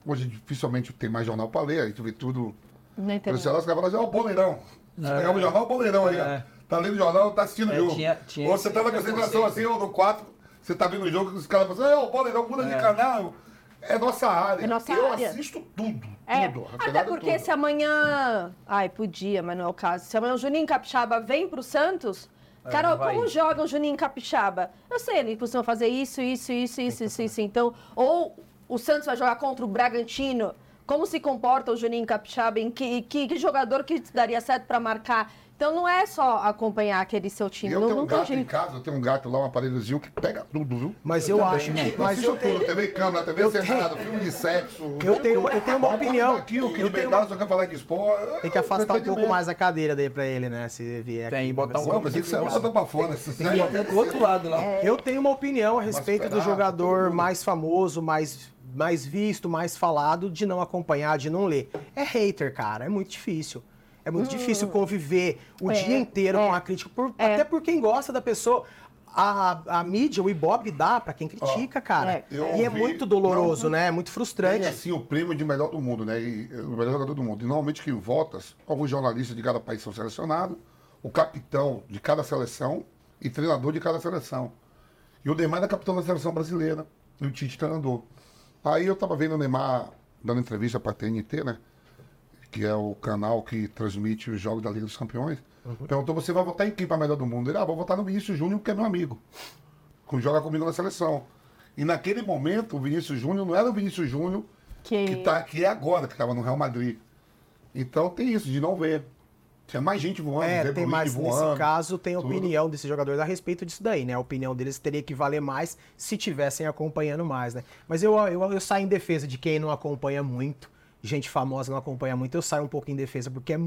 hoje dificilmente tem mais jornal para ler, a gente vê tudo. Não entendo. Você fala, ó, o Boleirão. Você pega o jornal, o Boleirão aí. É. Tá lendo o jornal, tá assistindo o é, jogo. Tinha, tinha ou você tá na concentração assim, ou no quatro, você tá vendo o jogo que os caras falam, ó, o Boleirão muda é. de canal. É nossa área. É nossa Eu área. assisto tudo. É. tudo Até porque tudo. se amanhã. Ai, podia, mas não é o caso. Se amanhã o Juninho Capixaba vem pro Santos. Carol, como joga o Juninho Capixaba? Eu sei, ele costuma fazer isso, isso, isso, isso, isso, isso. Então, ou o Santos vai jogar contra o Bragantino. Como se comporta o Juninho Capixaba? Em que, que, que jogador que daria certo para marcar? Então, não é só acompanhar aquele seu time. Eu não, tenho não um gato gente. em casa, eu tenho um gato lá, um aparelhozinho que pega tudo, viu? Mas eu, eu acho que... Mas eu tenho... T V câmera, T V cerrada, filme de sexo... Eu tenho, eu tenho uma opinião. Aqui, o que eu tenho... só quer falar de esporte... Tem que afastar um pouco mais a cadeira daí pra ele, né? Se vier aqui... Tem, botar um... Mas isso é outra pra fora. Tem que botar do outro lado lá. Eu tenho uma opinião a respeito do jogador mais famoso, mais... mais visto, mais falado, de não acompanhar, de não ler. É hater, cara. É muito difícil. É muito hum. difícil conviver o é, dia inteiro é, com a crítica, por, é. até por quem gosta da pessoa. A, a mídia, o Ibope dá pra quem critica, oh, cara. É, e é ouvi, muito doloroso, não, né? É muito frustrante. É assim, o prêmio de melhor do mundo, né? E, o melhor jogador do mundo. E normalmente quem vota, alguns jornalistas de cada país são selecionados, o capitão de cada seleção e treinador de cada seleção. E o Neymar é capitão da seleção brasileira, e o Tite treinador. Aí eu tava vendo o Neymar dando entrevista pra T N T, né? Que é o canal que transmite os jogos da Liga dos Campeões, uhum. perguntou, você vai votar em quem para melhor do mundo? Ele, ah, vou votar no Vinícius Júnior, porque é meu amigo, que joga comigo na seleção. E naquele momento, o Vinícius Júnior não era o Vinícius Júnior que, que tá aqui agora, que estava no Real Madrid. Então tem isso, de não ver. Tinha mais gente voando, é, tem Bruno mais voando, nesse caso, tem a opinião desses jogadores a respeito disso daí, né? A opinião deles teria que valer mais se tivessem acompanhando mais, né? Mas eu, eu, eu saio em defesa de quem não acompanha muito. Gente famosa não acompanha muito, eu saio um pouco em defesa, porque é...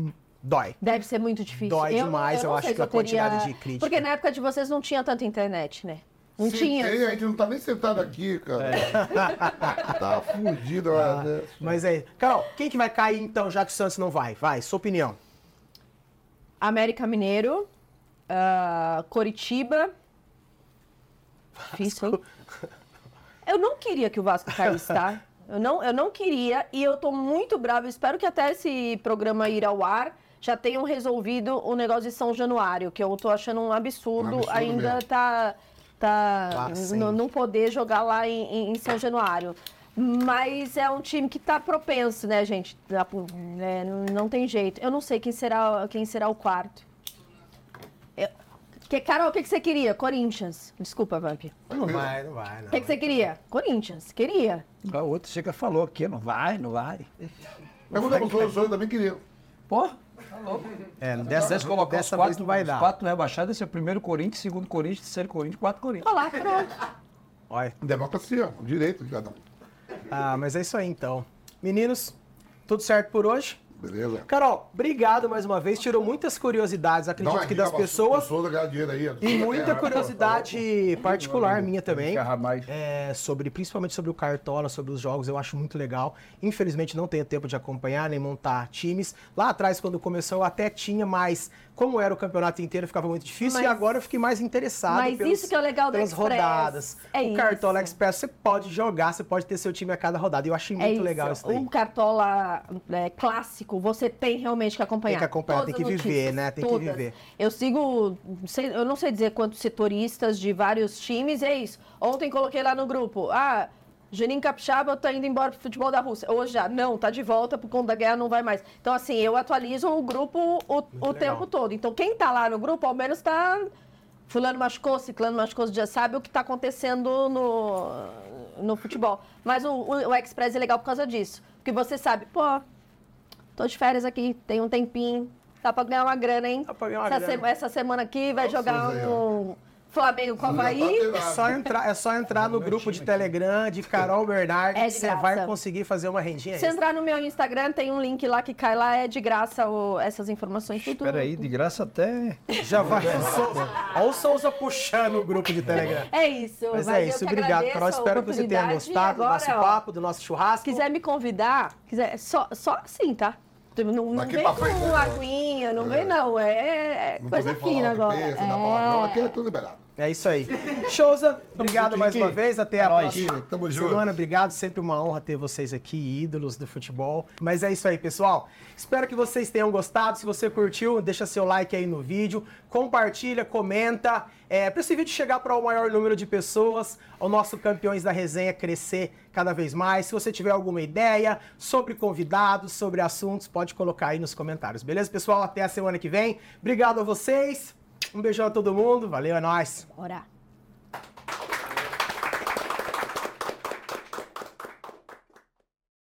dói. Deve ser muito difícil. Dói eu, demais, eu, eu acho que eu a teria... quantidade de crítica... Porque na época de vocês não tinha tanta internet, né? Não Sim, tinha. Tem, a gente não tá nem sentado aqui, cara. É. Tá fudido. Ah, né? Mas é... Carol, quem que vai cair, então, já que o Santos não vai? Vai, sua opinião. América Mineiro, uh, Coritiba... Vasco. Difícil, hein? Eu não queria que o Vasco caísse, tá? Eu não, eu não queria, e eu tô muito brava. Eu espero que até esse programa ir ao ar já tenham resolvido o negócio de São Januário, que eu tô achando um absurdo, um absurdo ainda mesmo. tá, tá ah, n- não poder jogar lá em, em São Januário. Mas é um time que tá propenso, né, gente? É, não tem jeito. Eu não sei quem será, quem será o quarto. Eu... Que, Carol, o que, que você queria? Corinthians. Desculpa, Vamp. Não vai, não vai. O que, que você queria? Corinthians. Queria. O outro chega e falou aqui, não vai, não vai. Pergunta para o professor, eu também queria. Pô? Tá louco. É, dessa vez colocar os quatro, não vai dar. Os quatro rebaixados, esse é o primeiro Corinthians, segundo Corinthians, terceiro Corinthians, quarto Corinthians. Olá, pronto. Olha. Democracia, direito de cada um. Ah, mas é isso aí, então. Meninos, tudo certo por hoje? Beleza. Carol, obrigado mais uma vez. Tirou muitas curiosidades, acredito que das pessoas. E muita curiosidade particular minha também. É, sobre, principalmente sobre o Cartola, sobre os jogos, eu acho muito legal. Infelizmente não tenho tempo de acompanhar nem montar times. Lá atrás, quando começou, eu até tinha, mas como era o campeonato inteiro, ficava muito difícil. Mas, e agora eu fiquei mais interessado. Mas pelos, isso que é o legal da Express. Rodadas. É o Cartola isso. Express, você pode jogar, você pode ter seu time a cada rodada. Eu achei muito é legal isso daí. Um Cartola é, clássico. Você tem realmente que acompanhar. Tem que acompanhar, tem que viver, né? Tem que viver. Eu sigo, eu não sei dizer quantos setoristas de vários times, é isso. Ontem coloquei lá no grupo, ah, Juninho Capixaba tá indo embora pro futebol da Rússia. Hoje já, não, tá de volta, por conta da guerra não vai mais. Então, assim, eu atualizo o grupo o, o tempo todo. Então, quem tá lá no grupo, ao menos tá... Fulano machucou, ciclano machucou, já sabe o que tá acontecendo no, no futebol. Mas o, o Express é legal por causa disso. Porque você sabe, pô... Tô de férias aqui, tem um tempinho. Dá pra ganhar uma grana, hein? Dá pra ganhar uma grana. Essa, se- essa semana aqui vai Nossa, jogar um Flamengo com o Bahia. É só entrar, é só entrar no grupo de Telegram de Carol Bernardi, que você vai conseguir fazer uma rendinha. Se entrar no meu Instagram, tem um link lá que cai lá, é de graça o, essas informações. Espera aí, de graça até... Já vai. Olha o Souza puxando o grupo de Telegram. É isso. Mas é isso, obrigado, Carol. Espero que você tenha gostado do nosso papo, do nosso churrasco. Se quiser me convidar, quiser, só, só assim, tá? Não, não vem com aguinha, não é. vem não, é, é não coisa fina agora. Peso, é. Não, aqui é tudo liberado. É isso aí. Souza, obrigado mais uma vez, até a próxima semana, obrigado, sempre uma honra ter vocês aqui, ídolos do futebol. Mas é isso aí, pessoal. Espero que vocês tenham gostado, se você curtiu, deixa seu like aí no vídeo, compartilha, comenta, é, para esse vídeo chegar para o maior número de pessoas, o nosso Campeões da Resenha crescer cada vez mais. Se você tiver alguma ideia sobre convidados, sobre assuntos, pode colocar aí nos comentários, beleza, pessoal? Até a semana que vem, obrigado a vocês. Um beijão a todo mundo. Valeu, é nóis. Bora.